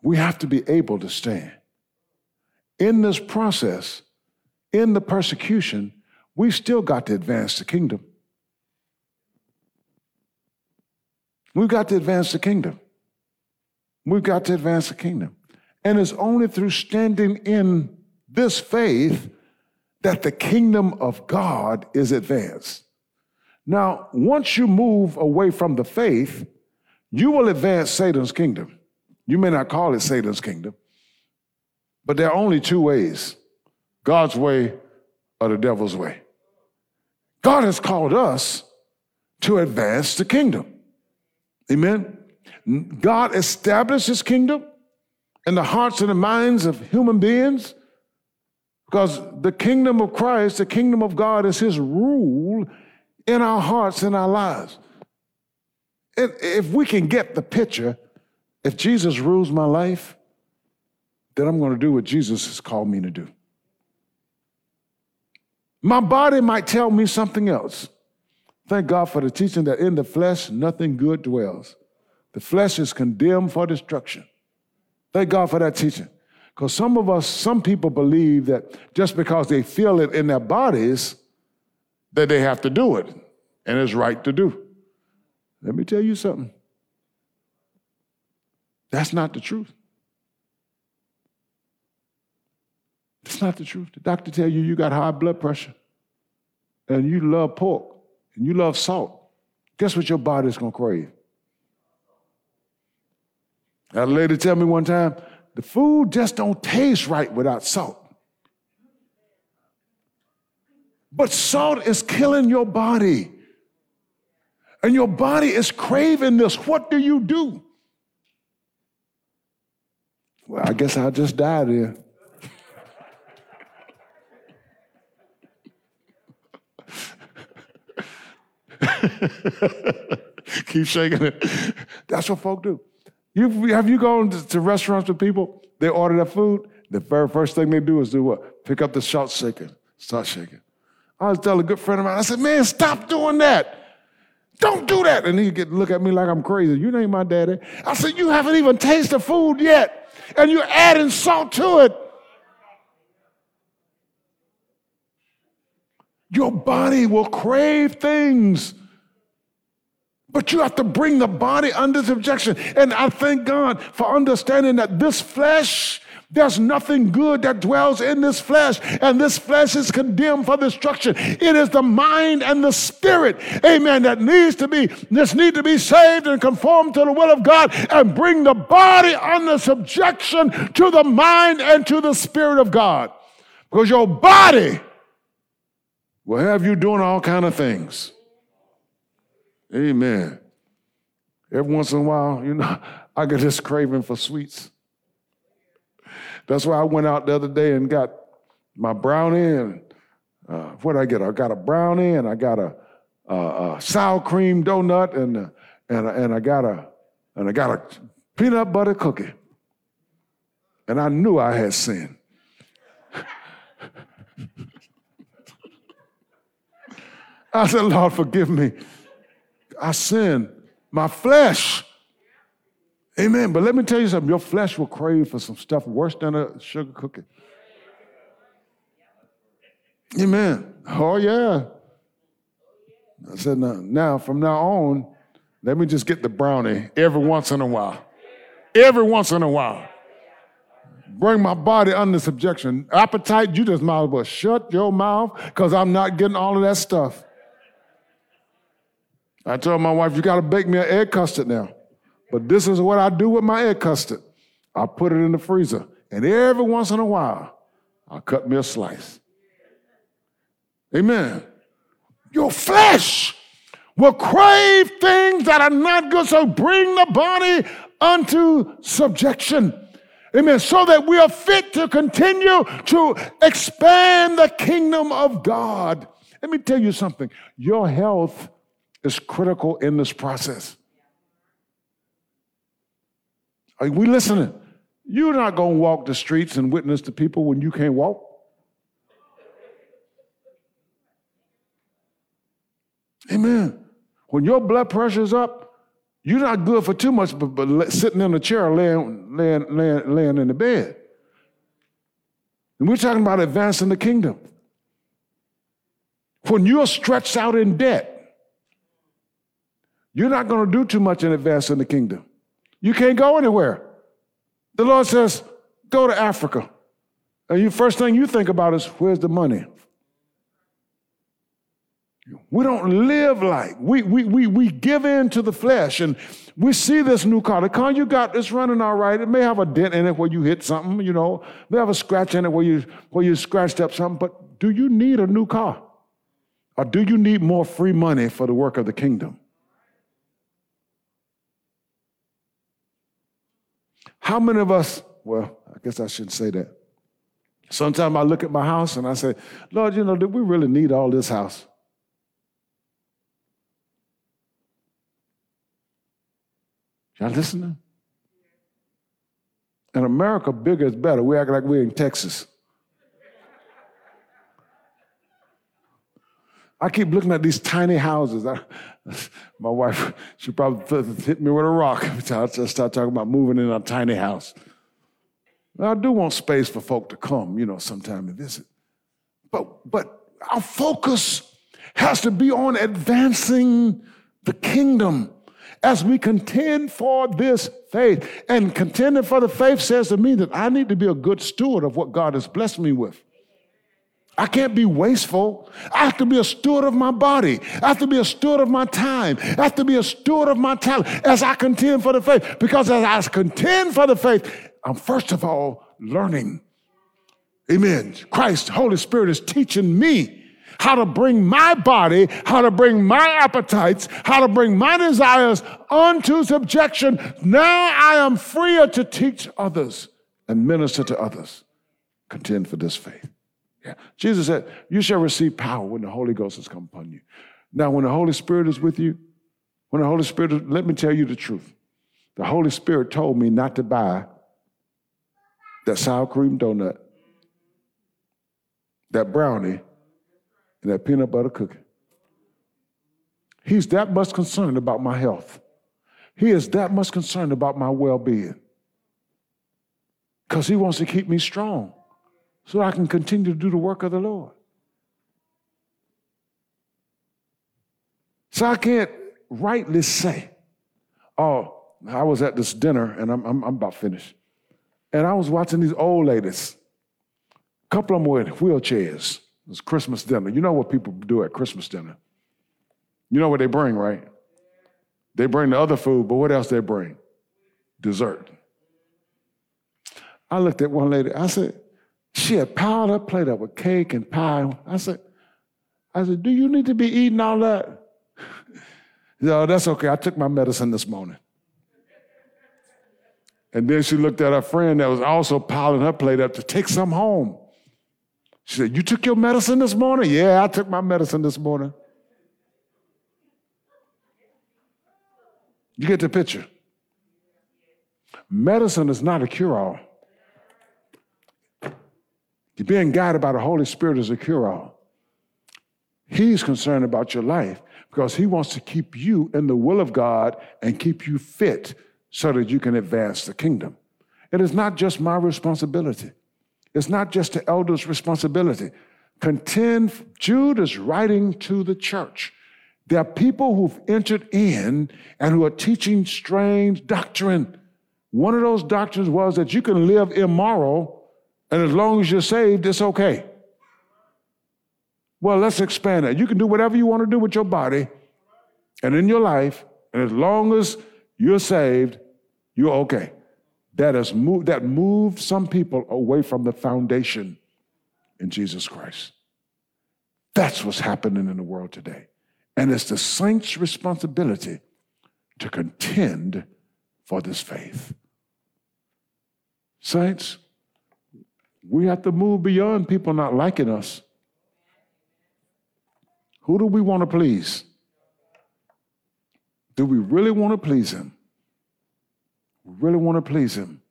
We have to be able to stand. In this process, in the persecution, we've still got to advance the kingdom. We've got to advance the kingdom. We've got to advance the kingdom. And it's only through standing in this faith that the kingdom of God is advanced. Now, once you move away from the faith, you will advance Satan's kingdom. You may not call it Satan's kingdom, but there are only two ways: God's way or the devil's way. God has called us to advance the kingdom. Amen? God established his kingdom in the hearts and the minds of human beings because the kingdom of Christ, the kingdom of God, is his rule in our hearts and our lives. If we can get the picture, if Jesus rules my life, then I'm going to do what Jesus has called me to do. My body might tell me something else. Thank God for the teaching that in the flesh, nothing good dwells. The flesh is condemned for destruction. Thank God for that teaching. Because some of us, some people believe that just because they feel it in their bodies, that they have to do it, and it's right to do. Let me tell you something. That's not the truth. It's not the truth. The doctor tell you you got high blood pressure and you love pork and you love salt. Guess what your body's going to crave? That lady tell me one time, the food just don't taste right without salt. But salt is killing your body. And your body is craving this. What do you do? Well, I guess I'll just die there. Keep shaking it. That's what folk do. You, have you gone to, to restaurants with people? They order their food. the very first thing they do is do what? Pick up the salt shaker, start shaking. I was telling a good friend of mine, I said, man, stop doing that. Don't do that. And he get look at me like I'm crazy. You ain't my daddy. I said, you haven't even tasted food yet, and you're adding salt to it. Your body will crave things. But you have to bring the body under subjection. And I thank God for understanding that this flesh, there's nothing good that dwells in this flesh, and this flesh is condemned for destruction. It is the mind and the spirit, amen, that needs to be, this need to be saved and conformed to the will of God, and bring the body under subjection to the mind and to the spirit of God. Because your body will have you doing all kind of things. Amen. Every once in a while, you know, I get this craving for sweets. That's why I went out the other day and got my brownie. And uh, what did I get? I got a brownie, and I got a, a, a sour cream donut, and a, and a, and I got a and I got a peanut butter cookie. And I knew I had sinned. I said, Lord, forgive me. I sin, my flesh. Amen. But let me tell you something. Your flesh will crave for some stuff worse than a sugar cookie. Amen. Oh, yeah. I said, now, now, from now on, let me just get the brownie every once in a while. Every once in a while. Bring my body under subjection. Appetite, you just might as well shut your mouth, because I'm not getting all of that stuff. I told my wife, you got to bake me an egg custard now. But this is what I do with my egg custard. I put it in the freezer. And every once in a while, I cut me a slice. Amen. Your flesh will crave things that are not good. So bring the body unto subjection. Amen. So that we are fit to continue to expand the kingdom of God. Let me tell you something. Your health is critical in this process. Are we listening? You're not going to walk the streets and witness to people when you can't walk. Amen. When your blood pressure is up, you're not good for too much, but, but sitting in a chair or laying, laying, laying, laying in the bed. And we're talking about advancing the kingdom. When you're stretched out in debt, you're not going to do too much in advancing the kingdom. You can't go anywhere. The Lord says, go to Africa. And the first thing you think about is, where's the money? We don't live like. We we we we give in to the flesh. And we see this new car. The car you got is running all right. It may have a dent in it where you hit something, you know. It may have a scratch in it where you, where you scratched up something. But do you need a new car? Or do you need more free money for the work of the kingdom? How many of us, well, I guess I shouldn't say that. Sometimes I look at my house and I say, Lord, you know, do we really need all this house? Y'all listening? In America, bigger is better. We act like we're in Texas. I keep looking at these tiny houses. I, my wife, she probably hit me with a rock every time I start talking about moving in a tiny house. Now, I do want space for folk to come, you know, sometime and visit. But, but our focus has to be on advancing the kingdom as we contend for this faith. And contending for the faith says to me that I need to be a good steward of what God has blessed me with. I can't be wasteful. I have to be a steward of my body. I have to be a steward of my time. I have to be a steward of my talent as I contend for the faith. Because as I contend for the faith, I'm first of all learning. Amen. Christ, Holy Spirit is teaching me how to bring my body, how to bring my appetites, how to bring my desires unto subjection. Now I am freer to teach others and minister to others. Contend for this faith. Jesus said, you shall receive power when the Holy Ghost has come upon you. Now, when the Holy Spirit is with you, when the Holy Spirit, is, let me tell you the truth. The Holy Spirit told me not to buy that sour cream donut, that brownie, and that peanut butter cookie. He's that much concerned about my health. He is that much concerned about my well-being because he wants to keep me strong so I can continue to do the work of the Lord. So I can't rightly say, oh, I was at this dinner, and I'm, I'm, I'm about finished, and I was watching these old ladies. A couple of them were in wheelchairs. It was Christmas dinner. You know what people do at Christmas dinner. You know what they bring, right? They bring the other food, but what else they bring? Dessert. I looked at one lady. I said, she had piled her plate up with cake and pie. I said, I said, do you need to be eating all that? No, that's okay. I took my medicine this morning. And then she looked at her friend that was also piling her plate up to take some home. She said, you took your medicine this morning? Yeah, I took my medicine this morning. You get the picture. Medicine is not a cure-all. Being guided by the Holy Spirit is a cure-all. He's concerned about your life because he wants to keep you in the will of God and keep you fit so that you can advance the kingdom. It is not just my responsibility. It's not just the elders' responsibility. Contend, Jude is writing to the church. There are people who've entered in and who are teaching strange doctrine. One of those doctrines was that you can live immoral, and as long as you're saved, it's okay. Well, let's expand that. You can do whatever you want to do with your body and in your life, and as long as you're saved, you're okay. That has moved, that moved some people away from the foundation in Jesus Christ. That's what's happening in the world today. And it's the saints' responsibility to contend for this faith. Saints, we have to move beyond people not liking us. Who do we want to please? Do we really want to please him? We really want to please him.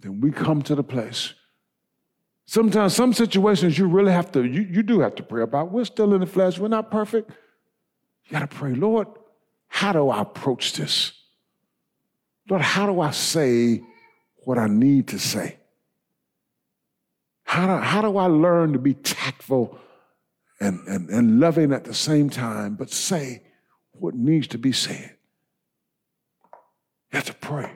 Then we come to the place. Sometimes, some situations you really have to, you, you do have to pray about. We're still in the flesh. We're not perfect. You got to pray, Lord, how do I approach this? Lord, how do I say what I need to say? How do, how do I learn to be tactful and, and, and loving at the same time, but say what needs to be said? You have to pray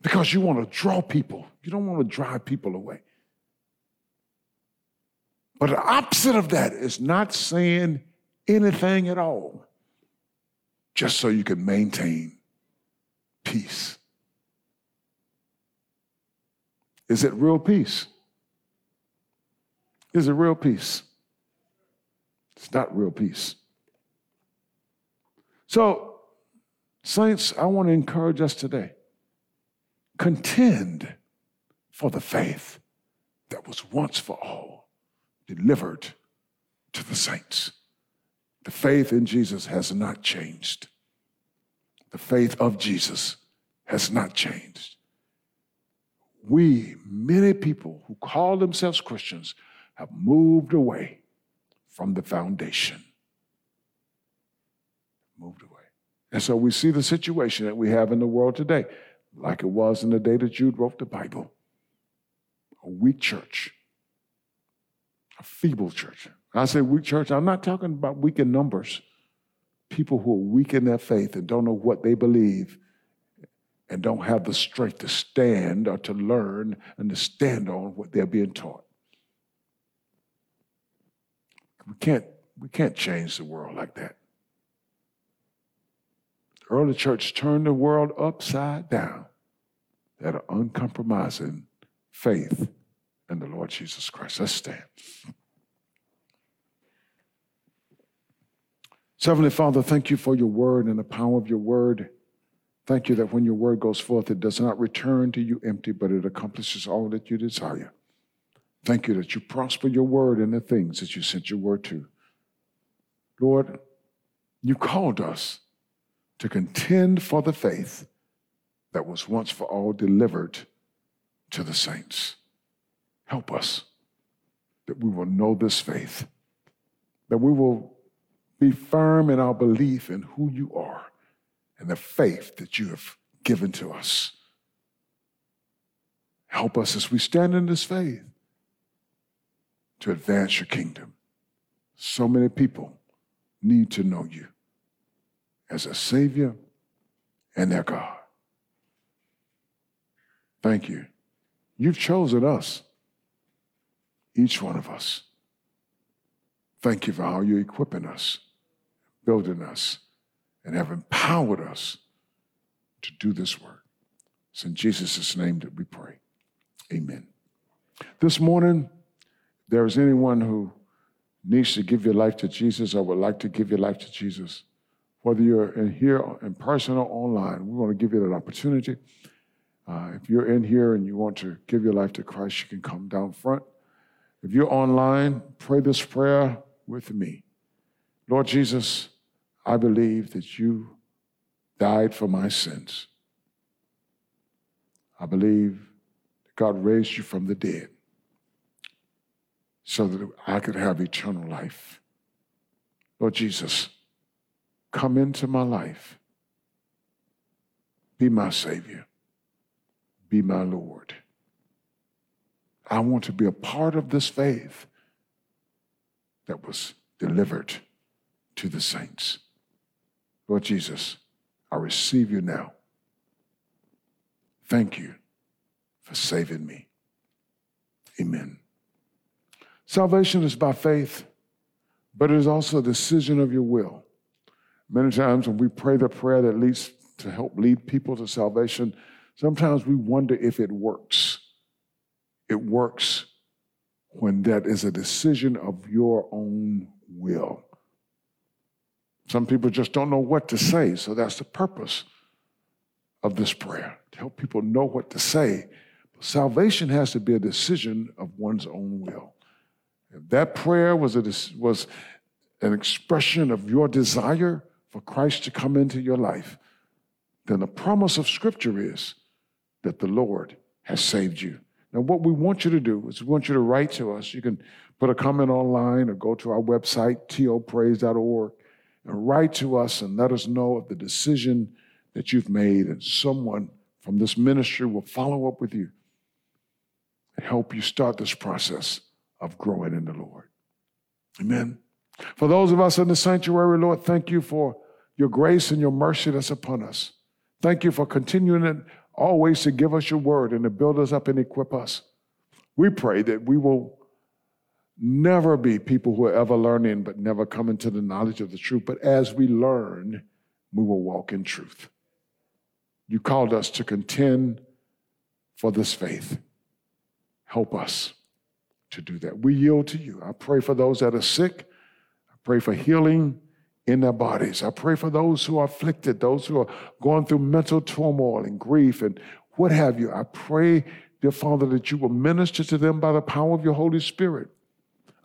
because you want to draw people. You don't want to drive people away. But the opposite of that is not saying anything at all, just so you can maintain peace. Is it real peace? Is it real peace? It's not real peace. So, saints, I want to encourage us today. Contend for the faith that was once for all delivered to the saints. The faith in Jesus has not changed. The faith of Jesus has not changed. We, many people who call themselves Christians, have moved away from the foundation. Moved away. And so we see the situation that we have in the world today, like it was in the day that Jude wrote the Bible. A weak church. A feeble church. I say weak church, I'm not talking about weak in numbers. People who are weak in their faith and don't know what they believe and don't have the strength to stand or to learn and to stand on what they're being taught. We can't, we can't change the world like that. The early church turned the world upside down. They had an uncompromising faith in the Lord Jesus Christ. Let's stand. So, Heavenly Father, thank you for your word and the power of your word. Thank you that when your word goes forth, it does not return to you empty, but it accomplishes all that you desire. Thank you that you prosper your word in the things that you sent your word to. Lord, you called us to contend for the faith that was once for all delivered to the saints. Help us that we will know this faith, that we will be firm in our belief in who you are and the faith that you have given to us. Help us as we stand in this faith to advance your kingdom. So many people need to know you as a Savior and their God. Thank you. You've chosen us, each one of us. Thank you for how you're equipping us, building us, and have empowered us to do this work. It's in Jesus' name that we pray. Amen. This morning, if there is anyone who needs to give your life to Jesus or would like to give your life to Jesus, whether you're in here in person or online, we want to give you that opportunity. Uh, if you're in here and you want to give your life to Christ, you can come down front. If you're online, pray this prayer with me. Lord Jesus, I believe that you died for my sins. I believe that God raised you from the dead so that I could have eternal life. Lord Jesus, come into my life. Be my Savior. Be my Lord. I want to be a part of this faith that was delivered to the saints. Lord Jesus, I receive you now. Thank you for saving me. Amen. Salvation is by faith, but it is also a decision of your will. Many times when we pray the prayer that leads to help lead people to salvation, sometimes we wonder if it works. It works when that is a decision of your own will. Some people just don't know what to say, so that's the purpose of this prayer, to help people know what to say. But salvation has to be a decision of one's own will. If that prayer was a, was an expression of your desire for Christ to come into your life, then the promise of Scripture is that the Lord has saved you. Now, what we want you to do is we want you to write to us. You can put a comment online or go to our website, topraise dot org, and write to us and let us know of the decision that you've made, and someone from this ministry will follow up with you and help you start this process of growing in the Lord. Amen. For those of us in the sanctuary, Lord, thank you for your grace and your mercy that's upon us. Thank you for continuing it always to give us your word and to build us up and equip us. We pray that we will never be people who are ever learning but never come into the knowledge of the truth. But as we learn, we will walk in truth. You called us to contend for this faith. Help us to do that. We yield to you. I pray for those that are sick. I pray for healing in their bodies. I pray for those who are afflicted, those who are going through mental turmoil and grief and what have you. I pray, dear Father, that you will minister to them by the power of your Holy Spirit.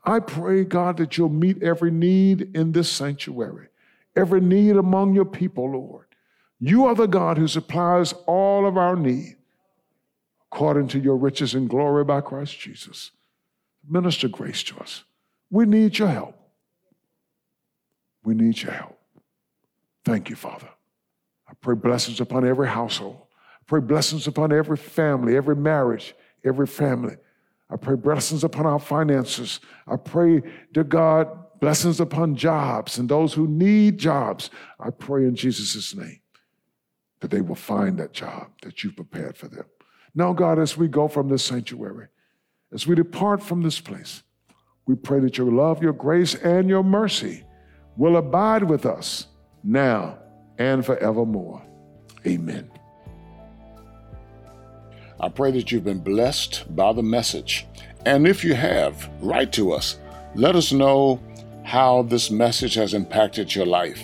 I pray, God, that you'll meet every need in this sanctuary, every need among your people, Lord. You are the God who supplies all of our need according to your riches and glory by Christ Jesus. Minister grace to us. We need your help. We need your help. Thank you, Father. I pray blessings upon every household. I pray blessings upon every family, every marriage, every family. I pray blessings upon our finances. I pray, dear God, blessings upon jobs and those who need jobs. I pray in Jesus' name that they will find that job that you prepared for them. Now, God, as we go from this sanctuary, as we depart from this place, we pray that your love, your grace, and your mercy will abide with us now and forevermore. Amen. I pray that you've been blessed by the message. And if you have, write to us. Let us know how this message has impacted your life,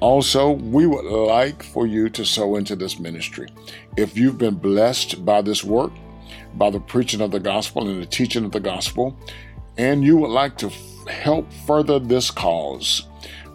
Also, we would like for you to sow into this ministry. If you've been blessed by this work, by the preaching of the gospel and the teaching of the gospel, and you would like to f- help further this cause,